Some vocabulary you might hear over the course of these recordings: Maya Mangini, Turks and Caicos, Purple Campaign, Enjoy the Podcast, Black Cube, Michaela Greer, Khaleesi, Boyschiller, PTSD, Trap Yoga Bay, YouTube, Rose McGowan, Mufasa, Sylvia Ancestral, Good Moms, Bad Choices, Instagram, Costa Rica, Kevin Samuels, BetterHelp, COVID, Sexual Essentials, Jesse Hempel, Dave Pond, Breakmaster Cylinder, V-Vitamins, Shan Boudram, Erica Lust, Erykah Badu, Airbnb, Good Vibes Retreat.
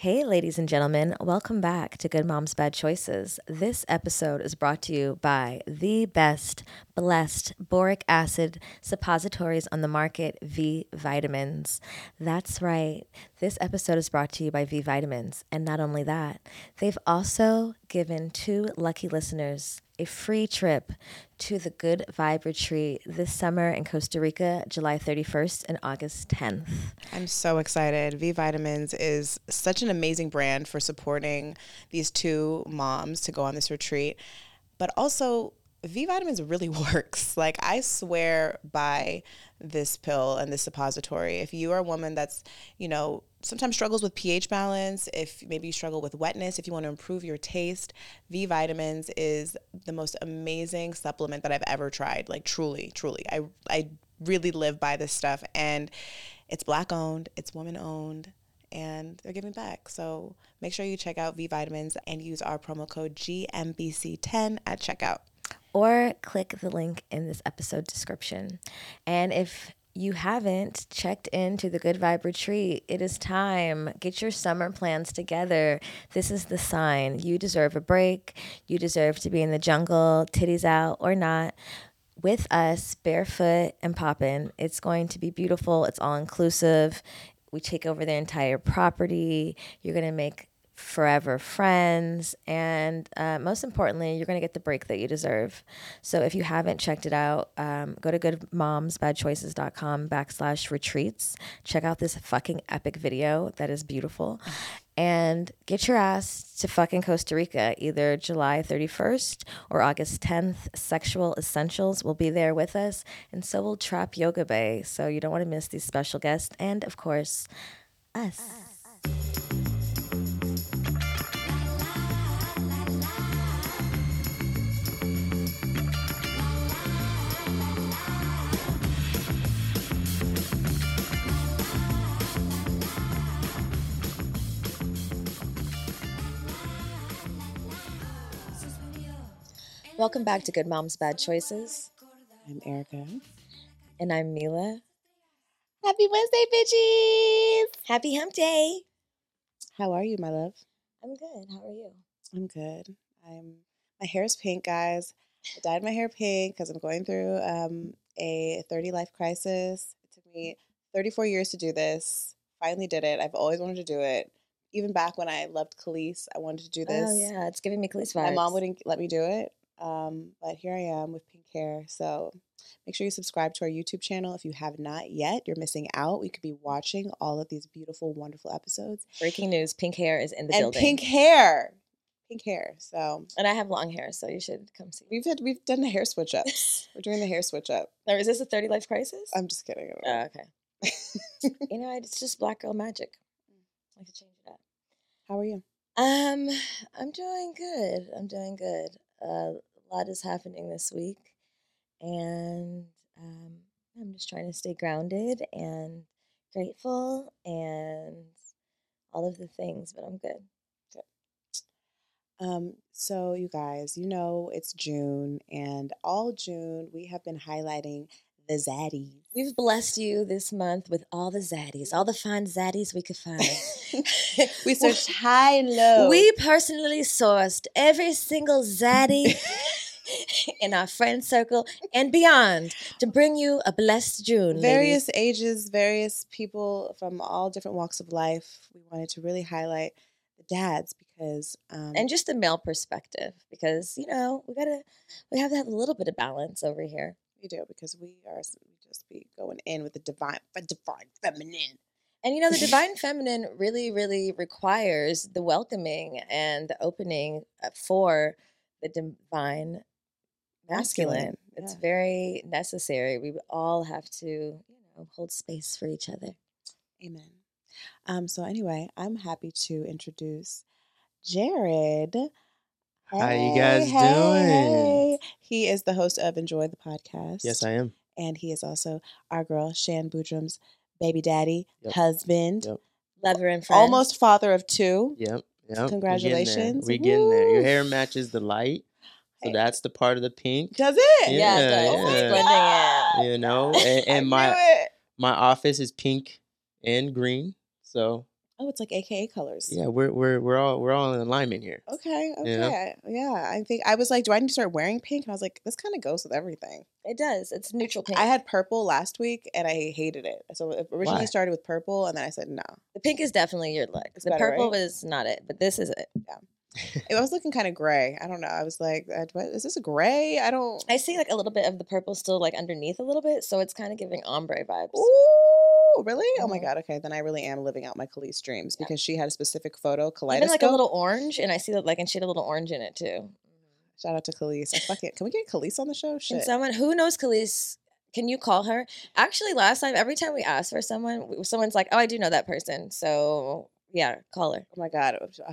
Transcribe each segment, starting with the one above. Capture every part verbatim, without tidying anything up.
Hey, ladies and gentlemen, welcome back to Good Moms, Bad Choices. This episode is brought to you by the best blessed boric acid suppositories on the market, V-Vitamins. That's right. This episode is brought to you by V-Vitamins. And not only that, they've also given two lucky listeners a free trip to the Good Vibe Retreat this summer in Costa Rica, July thirty-first and August tenth. I'm so excited. V-Vitamins is such an amazing brand for supporting these two moms to go on this retreat. But also, V-Vitamins really works. Like, I swear by this pill and this suppository. If you are a woman that's, you know, sometimes struggles with pH balance, if maybe you struggle with wetness, if you want to improve your taste, V-Vitamins is the most amazing supplement that I've ever tried. Like, truly, truly. I, I really live by this stuff. And it's Black owned, it's woman owned, and they're giving back. So make sure you check out V-Vitamins and use our promo code G M B C ten at checkout. Or click the link in this episode description. And if you haven't checked into the Good Vibe Retreat, it is time. Get your summer plans together. This is the sign. You deserve a break. You deserve to be in the jungle, titties out or not, with us, barefoot and popping. It's going to be beautiful. It's all inclusive. We take over the entire property. You're going to make forever friends, and uh, most importantly, you're going to get the break that you deserve. So if you haven't checked it out, um, go to goodmomsbadchoices.com backslash retreats. Check out this fucking epic video that is beautiful. And get your ass to fucking Costa Rica, either July thirty-first or August tenth. Sexual Essentials will be there with us, and so will Trap Yoga Bay. So you don't want to miss these special guests and, of course, us. us. Welcome back to Good Moms, Bad Choices. I'm Erica. And I'm Mila. Happy Wednesday, bitches! Happy hump day! How are you, my love? I'm good. How are you? I'm good. I'm. My hair is pink, guys. I dyed my hair pink because I'm going through um, a thirty life crisis. It took me thirty-four years to do this. Finally did it. I've always wanted to do it. Even back when I loved Khaleesi, I wanted to do this. Oh, yeah. It's giving me Khaleesi vibes. My mom wouldn't let me do it. Um, but here I am with pink hair. So make sure you subscribe to our YouTube channel. If you have not yet, you're missing out. We could be watching all of these beautiful, wonderful episodes. Breaking news. Pink hair is in the and building. Pink hair. Pink hair. So, and I have long hair, so you should come see. We've had, we've done the hair switch ups. We're doing the hair switch up. Now, is this a thirty life crisis? I'm just kidding. Oh, okay. You know, it's just Black girl magic. I could change it up. How are you? Um, I'm doing good. I'm doing good. Uh, A lot is happening this week, and um, I'm just trying to stay grounded and grateful and all of the things, but I'm good. Good. Um, so you guys, you know it's June, and all June we have been highlighting the zaddies. We've blessed you this month with all the zaddies, all the fine zaddies we could find. We searched high and low. We personally sourced every single zaddy in our friend circle and beyond to bring you a blessed June. Various ladies. Ages, various people from all different walks of life. We wanted to really highlight the dads because, um, and just the male perspective because you know we gotta we have to have a little bit of balance over here. We do because we are we just be going in with the divine, divine feminine. And, you know, the divine feminine really, really requires the welcoming and the opening for the divine masculine. masculine. Yeah. It's very necessary. We all have to, you know, hold space for each other. Amen. Um, so anyway, I'm happy to introduce Jared. Hey, how you guys hey, doing? Hey. He is the host of Enjoy the Podcast. Yes, I am. And he is also our girl, Shan Boudram's baby daddy, yep. husband, yep. lover and friend. Almost father of two. Yep. Yep. Congratulations. We're getting there. We're getting there. Your hair matches the light. So hey. That's the part of the pink. Does it? Yeah. yeah, it does. yeah. Oh my God. You know, and, and my my office is pink and green. So Oh, it's like A K A colors. Yeah, we're we're we're all we're all in alignment here. Okay, okay, you know? Yeah. I think I was like, do I need to start wearing pink? And I was like, this kind of goes with everything. It does. It's neutral pink. I had purple last week and I hated it. So it originally Why? started with purple, and then I said no. The pink is definitely your look. It's the better, purple right? was not it, but this is it. Yeah. I was looking kind of gray. I don't know. I was like, what, is this a gray? I don't. I see like a little bit of the purple still like underneath a little bit, so it's kind of giving ombre vibes. Ooh, really? Mm-hmm. Oh my god. Okay, then I really am living out my Khaleesi dreams yeah. because she had a specific photo kaleidoscope. Even like a little orange, and I see that like, and she had a little orange in it too. Shout out to Khaleesi. I fucking can we get Khaleesi on the show? Shit. Can someone who knows Khaleesi? Can you call her? Actually, last time, every time we asked for someone, someone's like, "Oh, I do know that person." So yeah, call her. Oh my god. It was, uh...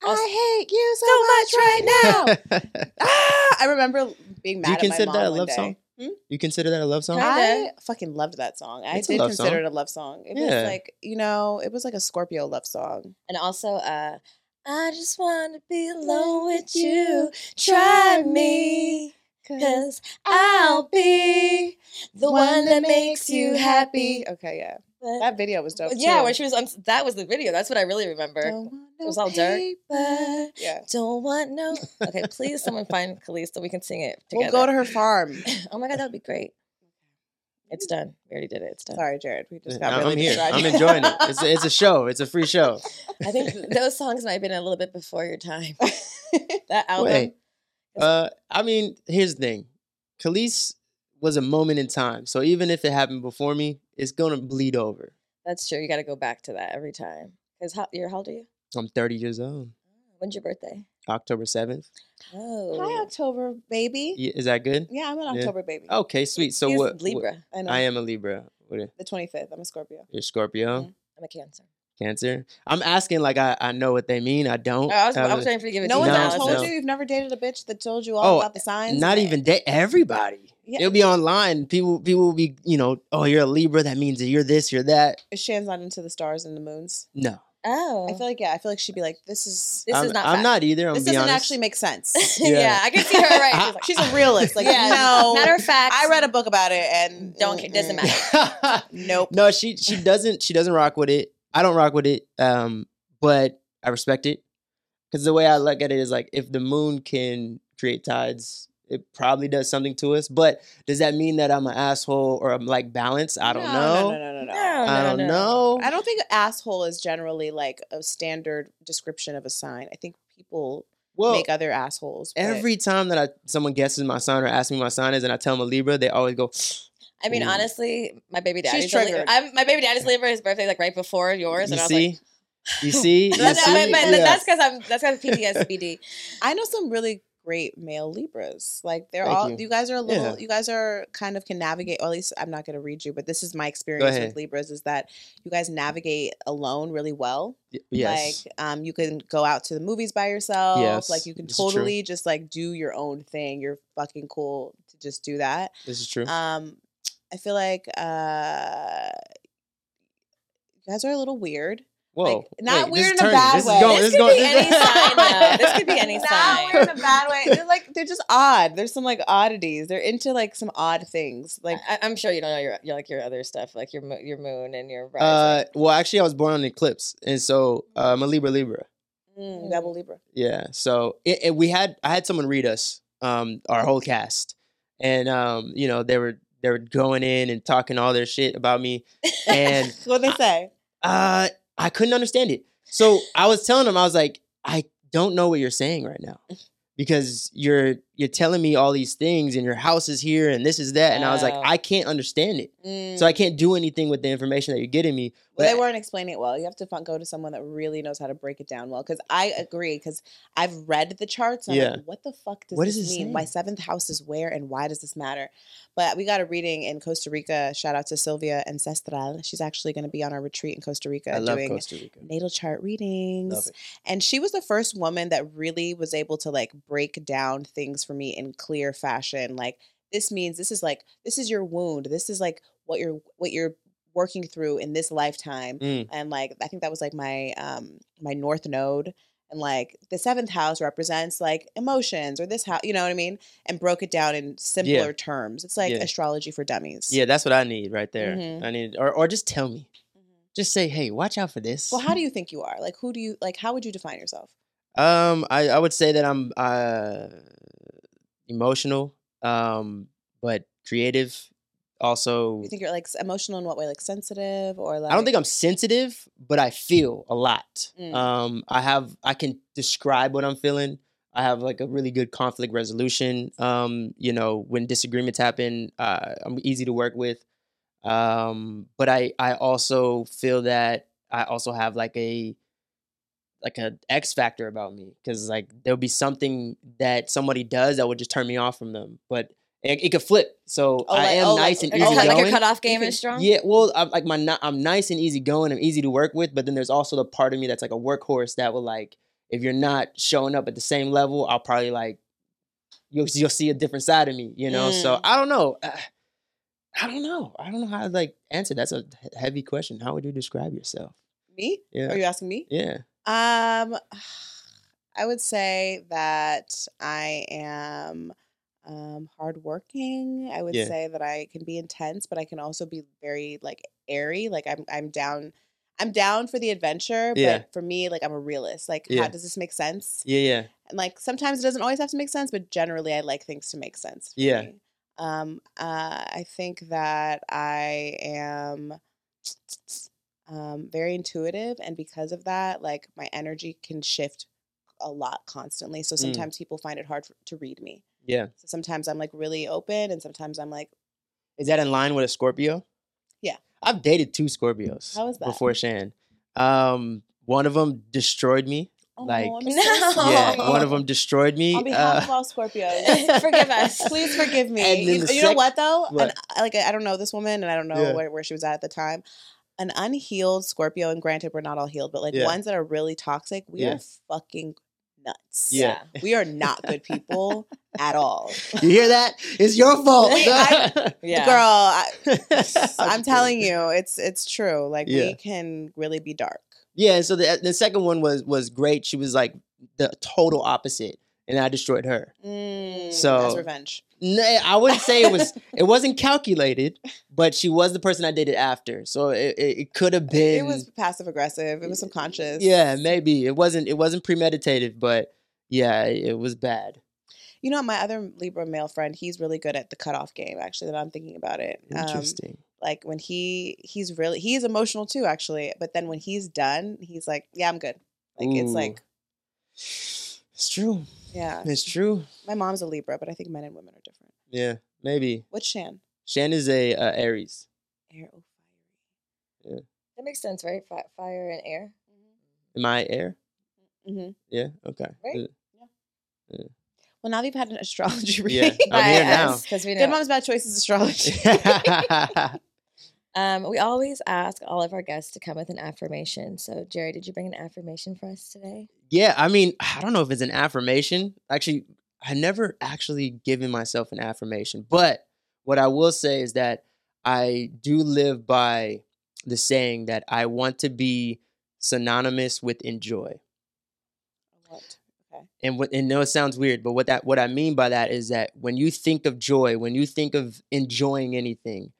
I, I hate you so, so much, much right now. ah, I remember being mad at my mom. Do you consider that a love song? Hmm? You consider that a love song? I fucking loved that song. I it's did consider song. it a love song. It yeah. was like, you know, it was like a Scorpio love song. And also, uh, I just want to be alone with you. Try me. Because I'll be the one that makes you happy. Okay, yeah. But that video was dope, yeah, too. When she was on, that was the video. That's what I really remember. Don't want no it was all dirt. Paper. Yeah. Don't want no. Okay, please, someone find Khaleesi so we can sing it together. We'll go to her farm. Oh my god, that would be great. It's done. We already did it. It's done. Sorry, Jared. We just got I'm really here. Distracted. I'm enjoying it. It's a, it's a show. It's a free show. I think those songs might have been a little bit before your time. That album. Wait. Uh, I mean, here's the thing. Khaleesi was a moment in time. So even if it happened before me, it's going to bleed over. That's true. You got to go back to that every time. Because how, how old are you? I'm thirty years old. When's your birthday? October seventh. Oh. Hi, October baby. Yeah, is that good? Yeah, I'm an October yeah. baby. Okay, sweet. So He's what? Libra. What, I know. I am a Libra. What, the twenty-fifth. I'm a Scorpio. You're Scorpio? Mm-hmm. I'm a Cancer. Cancer. I'm asking like I, I know what they mean. I don't. Oh, I was, I was, I was trying to give it. No one's ever told no. you. You've never dated a bitch that told you all oh, about the signs. Not even date everybody. Yeah. It'll be online. People people will be, you know, oh, you're a Libra. That means you're this, you're that. Is Shan's not into the stars and the moons? No. Oh, I feel like yeah. I feel like she'd be like, "This is this I'm, is not. I'm fact. not either. I'm this doesn't honest. actually make sense." yeah. yeah, I can see her right. She's, like, she's a realist. Like, yeah, no matter of fact, I read a book about it and don't. It doesn't matter. Nope. No, she she doesn't she doesn't rock with it. I don't rock with it, um, but I respect it because the way I look at it is like if the moon can create tides, it probably does something to us. But does that mean that I'm an asshole or I'm like balanced? I don't no, know. No, no, no, no, no. I don't no, no. know. I don't think asshole is generally like a standard description of a sign. I think people well, make other assholes. But... Every time that I someone guesses my sign or asks me my sign is and I tell them a Libra, they always go... I mean, Ooh. honestly, my baby daddy's Libra. My baby daddy's Libra. His birthday like right before yours, you and I was see? like, "You see, you see?" But yeah. that's because I'm that's because P T S D. I know some really great male Libras. Like they're Thank all you. you guys are a little. Yeah. You guys are kind of can navigate. Or at least I'm not going to read you, but this is my experience with Libras: is that you guys navigate alone really well. Y- yes, like um, you can go out to the movies by yourself. Yes. Like you can this totally just like do your own thing. You're fucking cool to just do that. This is true. Um. I feel like uh, you guys are a little weird. Whoa. Like, not Wait, weird in a bad way. Going, this, this, could this, sign, this could be any not sign. Not weird in a bad way. They're like they're just odd. There's some like oddities. They're into like some odd things. Like I, I'm sure you don't know your, your like your other stuff, like your your moon and your rising. Uh, well, actually, I was born on an eclipse, and so uh, I'm a Libra Libra. Mm, double Libra. Yeah. So it, it, we had I had someone read us, um, our whole cast, and um, you know they were. They were going in and talking all their shit about me. And what'd they say? I, uh, I couldn't understand it. So I was telling them, I was like, I don't know what you're saying right now. Because you're you're telling me all these things and your house is here and this is that. And oh. I was like, I can't understand it. Mm. So I can't do anything with the information that you're getting me. But well, they weren't explaining it well. You have to go to someone that really knows how to break it down well. Because I agree. Because I've read the charts. And yeah. I'm like, what the fuck does what this, this mean? Saying? My seventh house is where and why does this matter? But we got a reading in Costa Rica. Shout out to Sylvia Ancestral. She's actually going to be on our retreat in Costa Rica. I love doing Costa Rica. Natal chart readings. And she was the first woman that really was able to like break down things for me in clear fashion. Like this means this is like this is your wound. This is like what you're what you're working through in this lifetime. Mm. And like I think that was like my um my north node. And like the seventh house represents like emotions or this house, you know what I mean? And broke it down in simpler yeah. terms. It's like yeah. astrology for dummies. Yeah, that's what I need right there. Mm-hmm. I need or or just tell me. Mm-hmm. Just say, hey, watch out for this. Well, how do you think you are? Like, who do you, like, how would you define yourself? Um, I, I would say that I'm uh, emotional, um, but creative also. You think you're, like, emotional in what way? Like, sensitive or like? I don't think I'm sensitive, but I feel a lot. Mm. Um, I have, I can describe what I'm feeling. I have, like, a really good conflict resolution. Um, you know, when disagreements happen, uh, I'm easy to work with. Um, but I, I also feel that I also have like a, like an X factor about me. Cause like, there'll be something that somebody does that would just turn me off from them, but it, it could flip. So oh, I like, am oh, nice like, and easy going. Like your cutoff game is strong? Yeah. Well, I'm like my, I'm nice and easy going. I'm easy to work with, but then there's also the part of me that's like a workhorse that will like, if you're not showing up at the same level, I'll probably like, you'll, you'll see a different side of me, you know? Mm. So I don't know. Uh, I don't know. I don't know how to like answer. That's a heavy question. How would you describe yourself? Me? Yeah. Are you asking me? Yeah. Um, I would say that I am um, hardworking. I would yeah. say that I can be intense, but I can also be very like airy. Like I'm, I'm down. I'm down for the adventure, but yeah. for me, like I'm a realist. Like, yeah. how does this make sense? Yeah, yeah. And like sometimes it doesn't always have to make sense, but generally, I like things to make sense. For yeah. me. Um, uh, I think that I am um, very intuitive, and because of that, like my energy can shift a lot constantly. So sometimes mm. people find it hard for, to read me. Yeah. So sometimes I'm like really open, and sometimes I'm like. Is that in line with a Scorpio? Yeah. I've dated two Scorpios. How was that? Before Shan. Um, one of them destroyed me. Oh, like, no. yeah, one of them destroyed me. On behalf uh, of all Scorpios, forgive us. Please forgive me. You, you sec- know what, though? What? An, like, I don't know this woman, and I don't know yeah. where, where she was at at the time. An unhealed Scorpio, and granted, we're not all healed, but like yeah. ones that are really toxic, we yeah. are fucking nuts. Yeah. We are not good people at all. You hear that? It's your fault. I, yeah. Girl, I, I'm telling you, it's, it's true. Like, yeah. we can really be dark. Yeah, and so the the second one was was great. She was like the total opposite, and I destroyed her. Mm, so that's revenge. N- I wouldn't say it was. It wasn't calculated, but she was the person I dated after. So it, it, it could have been. It was passive aggressive. It was subconscious. Yeah, maybe it wasn't. It wasn't premeditated, but yeah, it was bad. You know, my other Libra male friend, he's really good at the cutoff game. Actually, that I'm thinking about it. Interesting. Um, Like when he, he's really, he's emotional too, actually. But then when he's done, he's like, yeah, I'm good. Like, Ooh. It's like. It's true. Yeah. It's true. My mom's a Libra, but I think men and women are different. Yeah, maybe. What's Shan? Shan is a uh, Aries. Air, oh, fire. Yeah. That makes sense, right? F- fire and air. Mm-hmm. Am I air? Mm-hmm. Yeah, okay. Right? Yeah. yeah. Well, now that you've had an astrology reading. Yeah, I'm here now. We know. Good Moms, Bad Choices, astrology. Um, we always ask all of our guests to come with an affirmation. So, Jerry, did you bring an affirmation for us today? Yeah, I mean, I don't know if it's an affirmation. Actually, I never actually given myself an affirmation. But what I will say is that I do live by the saying that I want to be synonymous with enjoy. What? Okay. And what, and no, it sounds weird, but what that what I mean by that is that when you think of joy, when you think of enjoying anything,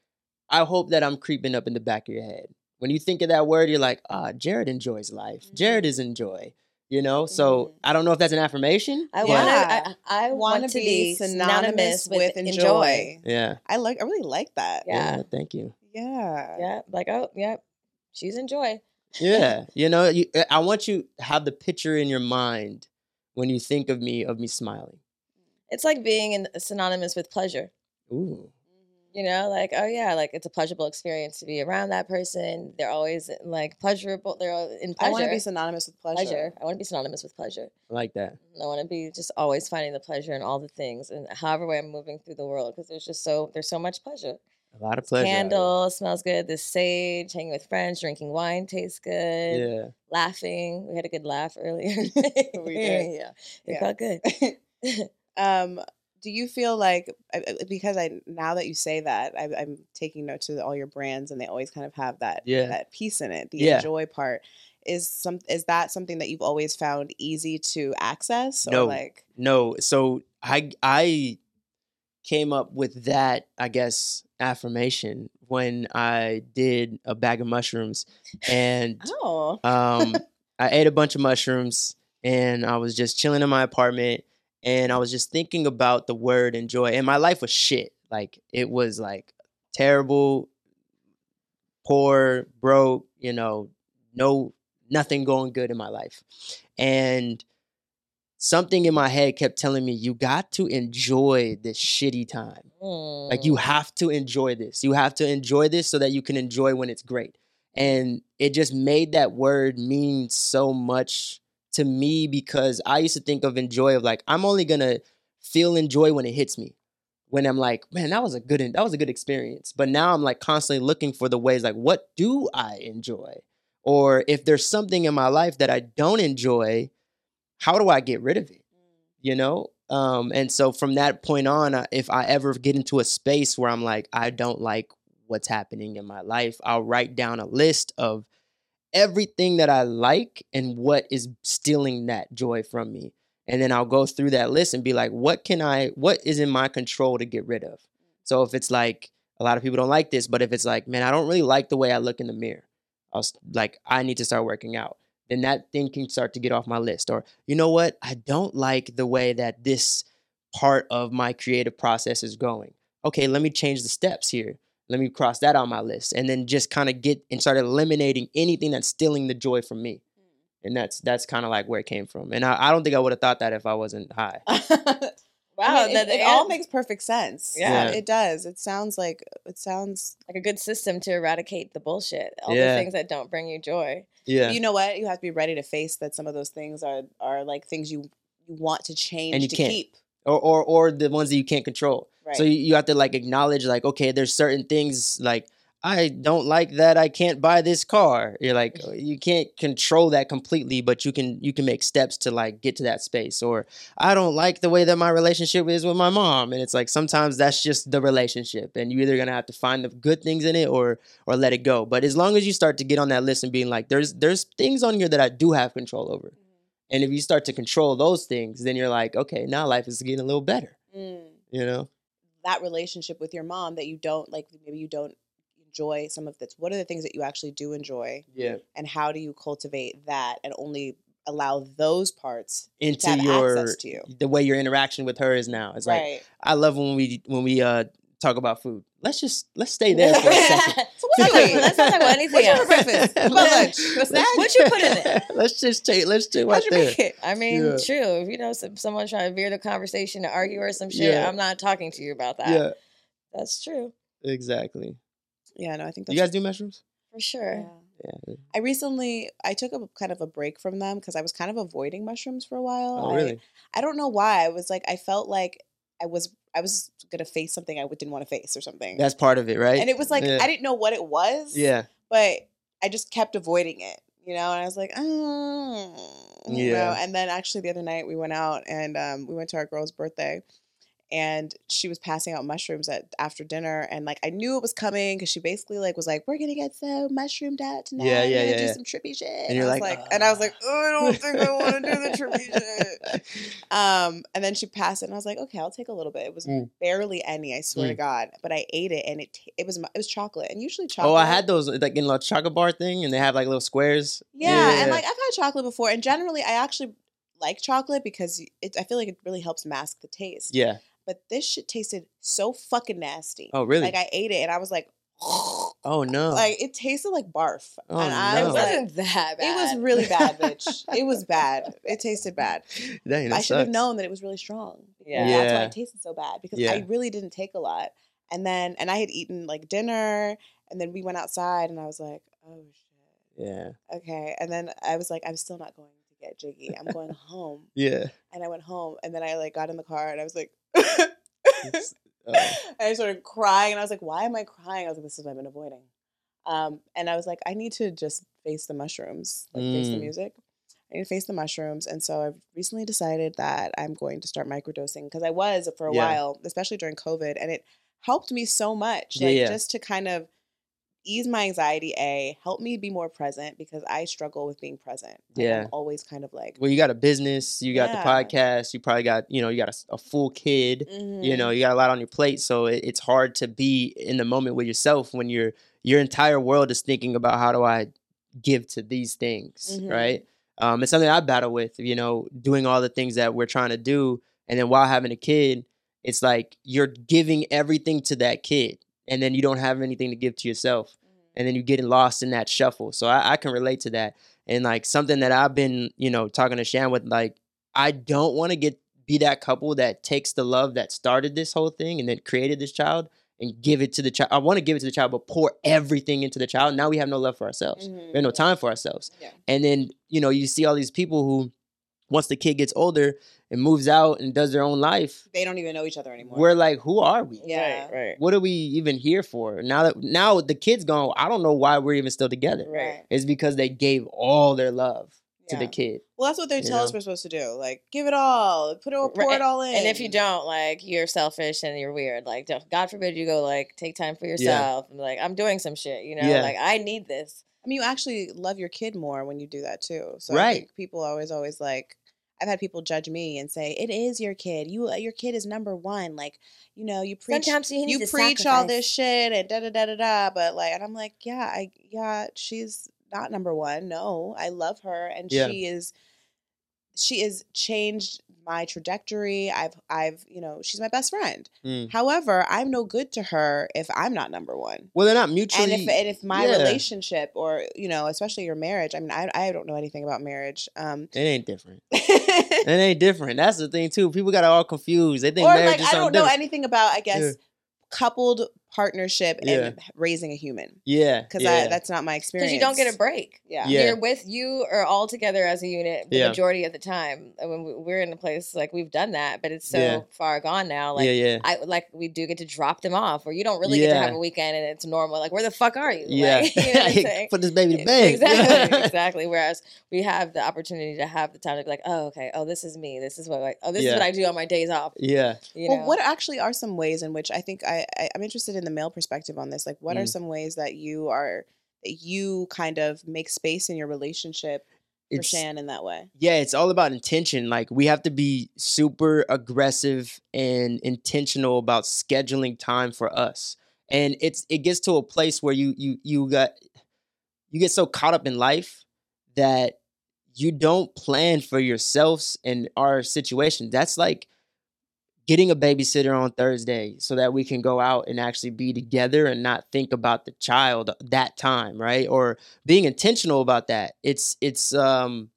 I hope that I'm creeping up in the back of your head. When you think of that word, you're like, ah, oh, Jared enjoys life. Mm-hmm. Jared is enjoy, you know? Mm-hmm. So I don't know if that's an affirmation. I, yeah. wanna, I, I want to be synonymous, synonymous with enjoy. enjoy. Yeah. I like. I really like that. Yeah. yeah. Thank you. Yeah. Yeah. Like, oh, yeah, she's enjoy. Yeah. You know, you, I want you to have the picture in your mind when you think of me, of me smiling. It's like being in, synonymous with pleasure. Ooh. You know, like, oh, yeah, like it's a pleasurable experience to be around that person. They're always like pleasurable. They're in pleasure. I want to be synonymous with pleasure. pleasure. I want to be synonymous with pleasure. I like that. I want to be just always finding the pleasure in all the things and however way I'm moving through the world, because there's just so there's so much pleasure. A lot of pleasure. This candle smells good. This sage, hanging with friends, drinking wine tastes good. Yeah. Laughing. We had a good laugh earlier. We did. Yeah. It yeah. felt good. um. Do you feel like, because I now that you say that, I, I'm taking note to all your brands, and they always kind of have that yeah. that piece in it, the yeah. enjoy part. Is some is that something that you've always found easy to access? Or no, like no. So I I came up with that, I guess, affirmation when I did a bag of mushrooms, and oh. um, I ate a bunch of mushrooms, and I was just chilling in my apartment, and I was just thinking about the word enjoy, and my life was shit. Like, it was like terrible, poor, broke, you know, no, nothing going good in my life. And something in my head kept telling me, you got to enjoy this shitty time. Mm. Like, you have to enjoy this. You have to enjoy this so that you can enjoy when it's great. And it just made that word mean so much to me, because I used to think of enjoy of like, I'm only going to feel enjoy when it hits me. When I'm like, man, that was a good, that was a good experience. But now I'm like constantly looking for the ways, like, what do I enjoy? Or if there's something in my life that I don't enjoy, how do I get rid of it? You know? Um, and so from that point on, if I ever get into a space where I'm like, I don't like what's happening in my life, I'll write down a list of everything that I like and what is stealing that joy from me. And then I'll go through that list and be like, what can I, what is in my control to get rid of? So if it's like, a lot of people don't like this, but if it's like, man, I don't really like the way I look in the mirror, I'll like, I need to start working out. Then that thing can start to get off my list. Or, you know what? I don't like the way that this part of my creative process is going. Okay, let me change the steps here. Let me cross that on my list. And then just kind of get and start eliminating anything that's stealing the joy from me. And that's that's kind of like where it came from. And I, I don't think I would have thought that if I wasn't high. Wow, I mean, that, it, it all makes perfect sense. Yeah. yeah, it does. It sounds like it sounds like a good system to eradicate the bullshit, all yeah. the things that don't bring you joy. Yeah, you know what? You have to be ready to face that some of those things are are like things you want to change and you to can't. keep, or or or the ones that you can't control. Right. So you, you have to like acknowledge, like, okay, there's certain things like, I don't like that I can't buy this car. You're like, you can't control that completely, but you can you can make steps to like get to that space. Or I don't like the way that my relationship is with my mom. And it's like, sometimes that's just the relationship, and you're either going to have to find the good things in it or or let it go. But as long as you start to get on that list and being like, there's there's things on here that I do have control over. And if you start to control those things, then you're like, okay, now life is getting a little better. Mm. You know, that relationship with your mom that you don't like, maybe you don't enjoy some of this. What are the things that you actually do enjoy? Yeah. And how do you cultivate that and only allow those parts into to have your access to you? The way your interaction with her is now. It's like, right. I love when we when we uh talk about food. Let's just let's stay there for a second. So what do you eat? Let's not talk about anything else. What's your breakfast? What lunch? What's lunch? What'd you put in it? Let's just take let's do right there. I mean, yeah. true. If you know some, someone trying to veer the conversation to argue or some shit, yeah. I'm not talking to you about that. Yeah. That's true. Exactly. Yeah, no, I think that's... You guys do mushrooms? For sure. Yeah. yeah. I recently, I took a kind of a break from them because I was kind of avoiding mushrooms for a while. Oh, really? I, I don't know why. I was like, I felt like I was I was going to face something I didn't want to face or something. That's part of it, right? And it was like, yeah. I didn't know what it was. Yeah. But I just kept avoiding it, you know? And I was like, oh. You yeah. know? And then actually the other night we went out and um, we went to our girl's birthday. And she was passing out mushrooms at after dinner. And, like, I knew it was coming because she basically, like, was like, we're going to get so mushroomed out tonight. Yeah, yeah, and yeah. do yeah. some trippy shit. And, and you're I was like, like oh. And I was like, oh, I don't think I want to do the trippy shit. Um, and then she passed it. And I was like, okay, I'll take a little bit. It was mm. barely any, I swear mm. to God. But I ate it. And it it was it was chocolate. And usually chocolate. Oh, I had those, like, in a little chocolate bar thing. And they have, like, little squares. Yeah. yeah, yeah and, yeah. like, I've had chocolate before. And generally, I actually like chocolate because it, I feel like it really helps mask the taste. Yeah. But this shit tasted so fucking nasty. Oh, really? Like, I ate it, and I was like, oh, no. Like, it tasted like barf. Oh, and I no. was like, it wasn't that bad. It was really bad, bitch. It was bad. It tasted bad. Dang, I should have known that it was really strong. Yeah. yeah. That's why it tasted so bad, because yeah. I really didn't take a lot. And then, and I had eaten, like, dinner, and then we went outside, and I was like, oh, shit. Yeah. Okay. And then I was like, I'm still not going to get jiggy. I'm going home. Yeah. And I went home, and then I, like, got in the car, and I was like, I started crying, and I was like, why am I crying? I was like, this is what I've been avoiding. Um, and I was like, I need to just face the mushrooms, like mm. face the music. I need to face the mushrooms. And so I've recently decided that I'm going to start microdosing, because I was for a yeah. while, especially during COVID, and it helped me so much, like yeah, yeah. just to kind of ease my anxiety, A, help me be more present because I struggle with being present. Like, yeah. I'm always kind of like. Well, you got a business, you got yeah. the podcast, you probably got, you know, you got a, a full kid, mm-hmm. you know, you got a lot on your plate. So it, it's hard to be in the moment with yourself when your your entire world is thinking about how do I give to these things, mm-hmm. right? Um, it's something I battle with, you know, doing all the things that we're trying to do. And then while having a kid, it's like you're giving everything to that kid. And then you don't have anything to give to yourself. And then you're getting lost in that shuffle. So I, I can relate to that. And like something that I've been, you know, talking to Shan with, like, I don't want to get be that couple that takes the love that started this whole thing and then created this child and give it to the child. I want to give it to the child, but pour everything into the child. Now we have no love for ourselves. Mm-hmm. We have no time for ourselves. Yeah. And then, you know, you see all these people who, once the kid gets older and moves out and does their own life, they don't even know each other anymore. We're like, who are we? Yeah, right, right. What are we even here for? Now that now the kid's gone, I don't know why we're even still together. Right. It's because they gave all their love yeah. to the kid. Well, that's what they tell us we're supposed to do. Like, give it all, put it, pour right. it all in. And if you don't, like, you're selfish and you're weird. Like, God forbid you go like take time for yourself. Yeah. And, like, I'm doing some shit, you know. Yeah. Like, I need this. I mean, you actually love your kid more when you do that too. So right. I think people always, always like. I've had people judge me and say, it is your kid. You, your kid is number one. Like, you know, you preach, Sometimes you, you preach sacrifice. all this shit and da, da, da, da, da. But like, and I'm like, yeah, I, yeah, she's not number one. No, I love her. And yeah. she is, she has changed my trajectory. I've, I've, you know, she's my best friend. Mm. However, I'm no good to her if I'm not number one. Well, they're not mutually. And if, and if my yeah. relationship or, you know, especially your marriage, I mean, I I don't know anything about marriage. Um, it ain't different. It ain't different. That's the thing too. People got all confused. They think or marriage like, is something I don't know different. anything about, I guess, yeah. coupled partnership yeah. and raising a human. Yeah. Because yeah. that's not my experience. Because you don't get a break. Yeah. yeah. You're with you or all together as a unit the yeah. majority of the time. I mean, we're in a place like we've done that, but it's so yeah. far gone now. Like, yeah, yeah. I, like we do get to drop them off or you don't really yeah. get to have a weekend and it's normal. Like, where the fuck are you? Yeah. Like, you know what I'm saying? Put this baby to bed. Exactly. exactly. Whereas we have the opportunity to have the time to be like, oh, okay. Oh, this is me. This is what like, oh, this yeah. is what I do on my days off. Yeah. You well, know? What actually are some ways in which I think I, I I'm interested in the male perspective on this, like what mm. are some ways that you are that you kind of make space in your relationship for it's, Shan in that way? Yeah, it's all about intention. Like we have to be super aggressive and intentional about scheduling time for us. And it's it gets to a place where you you you got you get so caught up in life that you don't plan for yourselves and our situation. That's like getting a babysitter on Thursday so that we can go out and actually be together and not think about the child that time, right? Or being intentional about that. It's, it's, um,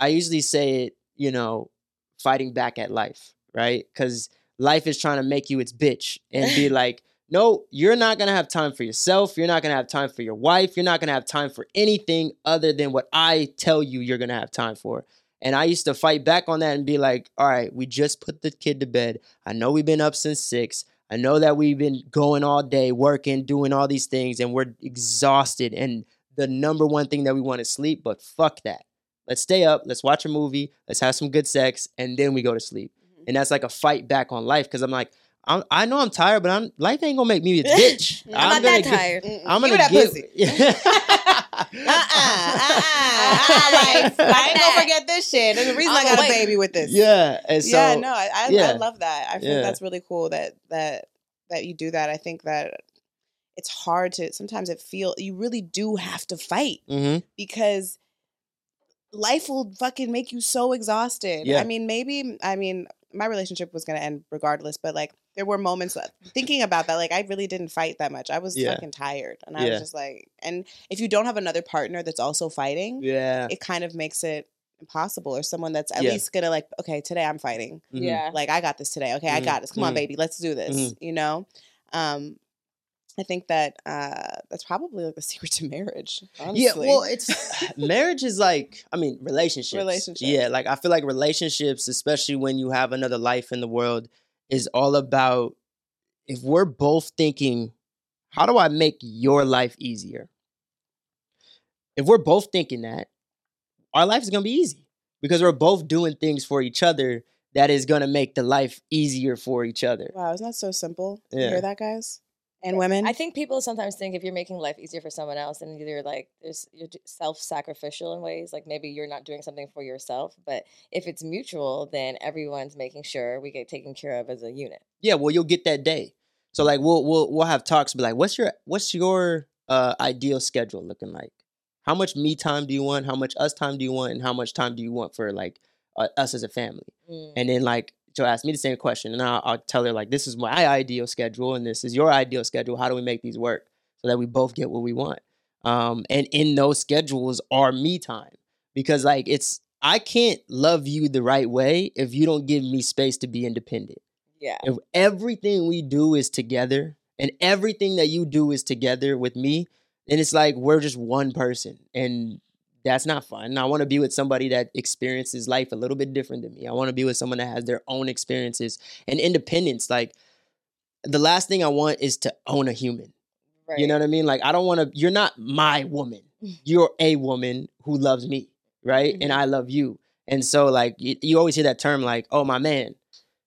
I usually say it, you know, fighting back at life, right? Because life is trying to make you its bitch and be like, no, you're not going to have time for yourself. You're not going to have time for your wife. You're not going to have time for anything other than what I tell you you're going to have time for. And I used to fight back on that and be like, all right, we just put the kid to bed. I know we've been up since six. I know that we've been going all day, working, doing all these things, and we're exhausted. And the number one thing that we want is sleep, but fuck that. Let's stay up. Let's watch a movie. Let's have some good sex. And then we go to sleep. Mm-hmm. And that's like a fight back on life because I'm like, I'm, I know I'm tired, but I'm life ain't going to make me a bitch. I'm, I'm not gonna that get, tired. I'm going to get... Uh-uh, uh-uh, uh-uh, like, I ain't gonna forget this shit. There's a reason I got a baby with this. Yeah, and so, yeah, no, I I, yeah. I love that. I think yeah. that's really cool that that that you do that. I think that it's hard to sometimes it feel you really do have to fight mm-hmm. because life will fucking make you so exhausted. Yeah. I mean, maybe I mean my relationship was gonna end regardless, but like there were moments thinking about that. Like, I really didn't fight that much. I was yeah. fucking tired. And I yeah. was just like, and if you don't have another partner that's also fighting, yeah, it kind of makes it impossible. Or someone that's at yeah. least going to like, okay, today I'm fighting. Mm-hmm. Yeah. Like, I got this today. Okay, mm-hmm. I got this. Come mm-hmm. on, baby. Let's do this. Mm-hmm. You know? Um, I think that uh, that's probably like the secret to marriage. Honestly. Yeah. Well, it's marriage is like, I mean, relationships. Relationships. Yeah. Like, I feel like relationships, especially when you have another life in the world, is all about if we're both thinking, how do I make your life easier? If we're both thinking that, our life is going to be easy because we're both doing things for each other that is going to make the life easier for each other. Wow, isn't that so simple? Yeah. You hear that, guys? and women. I think people sometimes think if you're making life easier for someone else, and you're like, there's you're self-sacrificial in ways, like maybe you're not doing something for yourself. But if it's mutual, then everyone's making sure we get taken care of as a unit. Yeah, well, you'll get that day. So like we'll we'll we'll have talks, be like, what's your what's your uh, ideal schedule looking like? How much me time do you want? How much us time do you want? And how much time do you want for like uh, us as a family? Mm. And then like she'll ask me the same question, and I'll, I'll tell her like, this is my ideal schedule and this is your ideal schedule. How do we make these work so that we both get what we want? Um, and in those schedules are me time, because like it's I can't love you the right way if you don't give me space to be independent. Yeah. If everything we do is together and everything that you do is together with me, then it's like we're just one person. And that's not fun. I want to be with somebody that experiences life a little bit different than me. I want to be with someone that has their own experiences and independence. Like the last thing I want is to own a human. Right. You know what I mean? Like I don't want to, you're not my woman. You're a woman who loves me. Right. Mm-hmm. And I love you. And so like you, you always hear that term like, oh, my man.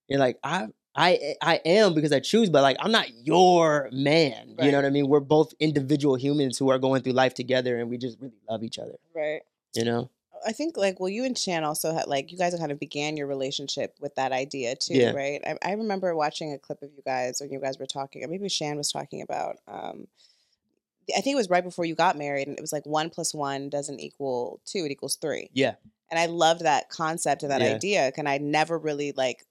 You're like, I I I am because I choose, but like I'm not your man. Right. You know what I mean? We're both individual humans who are going through life together, and we just really love each other. Right. You know? I think like, well, you and Shan also had like, you guys kind of began your relationship with that idea too, yeah. Right? I, I remember watching a clip of you guys when you guys were talking, or maybe Shan was talking about, um, I think it was right before you got married, and it was like one plus one doesn't equal two, it equals three. Yeah. And I loved that concept and that yeah. idea. And I never really like,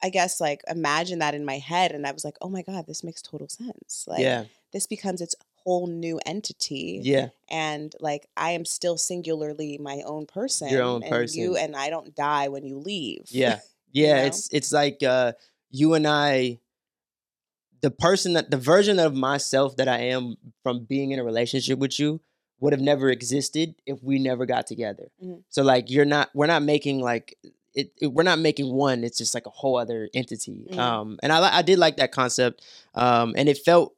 I guess like imagine that in my head, and I was like, oh my God, this makes total sense. Like yeah. this becomes its whole new entity. Yeah. And like I am still singularly my own person. Your own and person. You and I don't die when you leave. Yeah. Yeah. You know? It's it's like uh, you and I, the person that the version of myself that I am from being in a relationship with you would have never existed if we never got together. Mm-hmm. So like you're not we're not making like It, it, we're not making one. It's just like a whole other entity. Mm-hmm. Um, and I, I did like that concept. Um, and it felt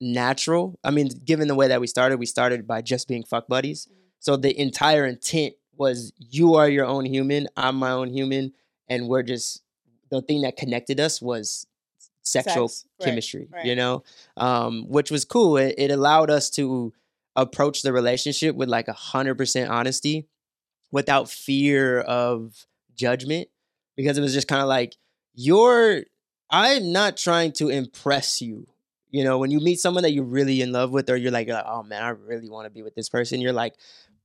natural. I mean, given the way that we started, we started by just being fuck buddies. Mm-hmm. So the entire intent was you are your own human. I'm my own human. And we're just, the thing that connected us was sexual Sex. chemistry, right, right. you know, um, which was cool. It, it allowed us to approach the relationship with like a hundred percent honesty without fear of judgment, because it was just kind of like you're I'm not trying to impress you. You know, when you meet someone that you're really in love with, or you're like, oh man, I really want to be with this person, you're like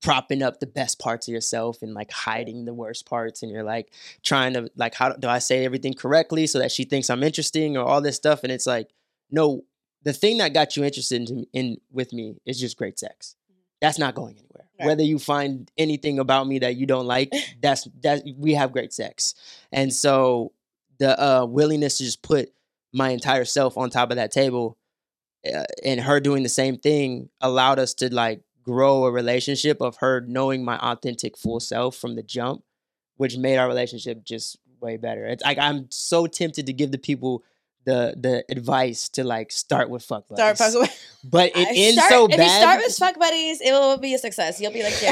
propping up the best parts of yourself and like hiding the worst parts, and you're like trying to like, how do I say everything correctly so that she thinks I'm interesting or all this stuff? And it's like, no, the thing that got you interested in, in with me is just great sex. That's not going anywhere. Right. Whether you find anything about me that you don't like, that's that we have great sex. And so the uh, willingness to just put my entire self on top of that table uh, and her doing the same thing allowed us to like grow a relationship of her knowing my authentic full self from the jump, which made our relationship just way better. It's like I'm so tempted to give the people the the advice to like start with fuck buddies. Start fuck But it I ends start, so bad. If you start with fuck buddies, it will be a success. You'll be like, yeah,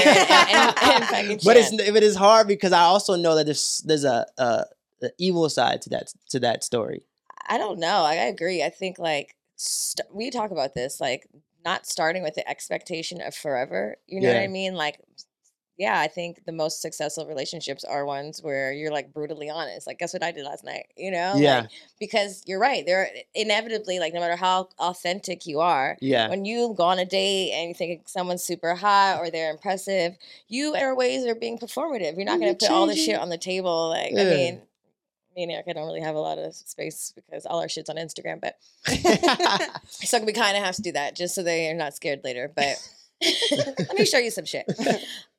and, and fucking shit. But it's it is hard because I also know that there's there's a, a, a evil side to that to that story. I don't know. I agree. I think like st- we talk about this, like not starting with the expectation of forever. You know yeah. what I mean? Like. Yeah, I think the most successful relationships are ones where you're like brutally honest. Like, guess what I did last night? You know? Yeah. Like, because you're right. They're inevitably like, no matter how authentic you are, yeah. when you go on a date and you think someone's super hot or they're impressive, you in ways are being performative. You're not going to put changing. all this shit on the table. Like, yeah. I mean, me and Erica don't really have a lot of space because all our shit's on Instagram, but so we kind of have to do that just so they're not scared later. But. Let me show you some shit.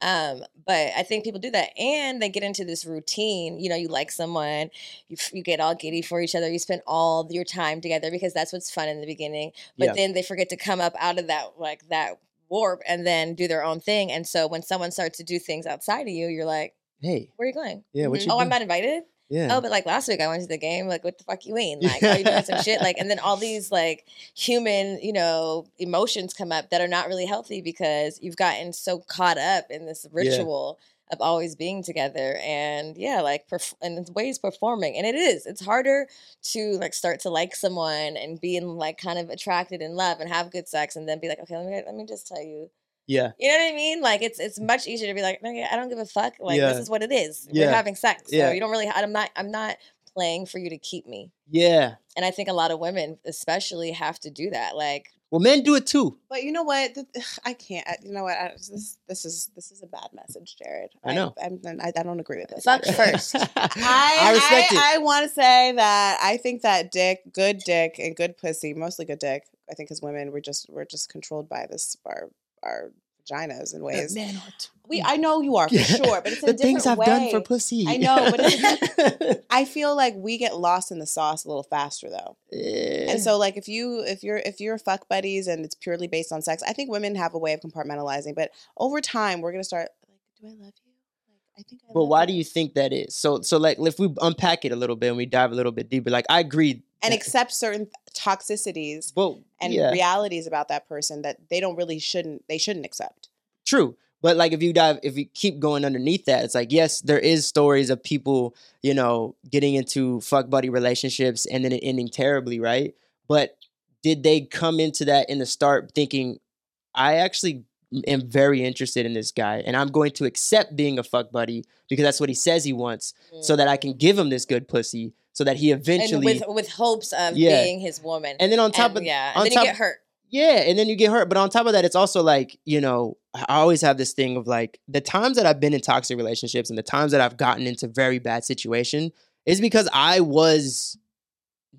Um, but I think people do that, and they get into this routine. You know, you like someone, you, you get all giddy for each other. You spend all your time together because that's what's fun in the beginning. But yeah. then they forget to come up out of that, like that warp, and then do their own thing. And so when someone starts to do things outside of you, you're like, "Hey, where are you going? Yeah, what mm-hmm. you oh, doing? I'm not invited." Yeah. Oh, but like last week I went to the game. Like, what the fuck you mean? Like, are you doing some shit? Like, and then all these like human, you know, emotions come up that are not really healthy because you've gotten so caught up in this ritual of always being together and yeah, like perf- and it's ways performing. And it is, it's harder to like start to like someone and being like kind of attracted in love and have good sex and then be like, okay, let me, let me just tell you. Yeah. You know what I mean? Like it's, it's much easier to be like, okay, I don't give a fuck. Like yeah. this is what it is. Yeah. We're having sex. So yeah. you don't really, I'm not, I'm not playing for you to keep me. Yeah. And I think a lot of women especially have to do that. Like, well, men do it too. But you know what? I can't. You know what? I, this this is this is a bad message, Jared. I know. I, I, I don't agree with this. It's not the first. I I, respect I, I, I want to say that I think that dick, good dick, and good pussy, mostly good dick. I think as women, we're just we're just controlled by this our our vaginas in ways. Men are too. We I know you are for sure, but it's a the different things I've way. Done for pussy. I know, but it's, I feel like we get lost in the sauce a little faster though. Yeah. And so, like if you if you're if you're fuck buddies and it's purely based on sex, I think women have a way of compartmentalizing. But over time, we're gonna start like, do I love you? Like I think. I well, love why you. Do you think that is? So so like if we unpack it a little bit and we dive a little bit deeper, like I agree. And accept certain toxicities well, and yeah. realities about that person that they don't really shouldn't they shouldn't accept. True. But like if you dive, if you keep going underneath that, it's like, yes, there is stories of people, you know, getting into fuck buddy relationships and then it ending terribly, right? But did they come into that in the start thinking, I actually am very interested in this guy and I'm going to accept being a fuck buddy because that's what he says he wants mm. so that I can give him this good pussy so that he eventually... And with, with hopes of yeah. being his woman. And then on top and, of... Yeah, and on then top, you get hurt. Yeah, and then you get hurt. But on top of that, it's also like, you know, I always have this thing of like the times that I've been in toxic relationships and the times that I've gotten into very bad situation is because I was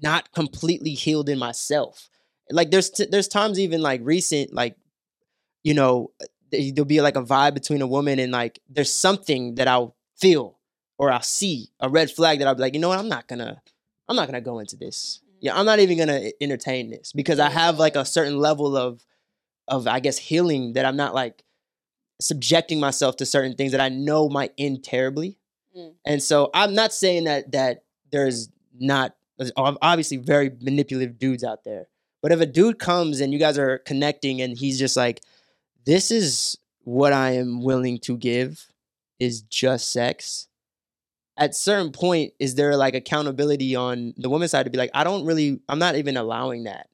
not completely healed in myself. Like there's t- there's times even like recent, like, you know, there'll be like a vibe between a woman and like there's something that I'll feel or I'll see a red flag that I'll be like, you know what, I'm not gonna, I'm not gonna go into this. Yeah, I'm not even gonna entertain this because I have like a certain level of, of I guess healing that I'm not like subjecting myself to certain things that I know might end terribly. Mm. And so I'm not saying that that there's not there's obviously very manipulative dudes out there, but if a dude comes and you guys are connecting and he's just like, this is what I am willing to give is just sex. At certain point, is there like accountability on the woman's side to be like, I don't really, I'm not even allowing that.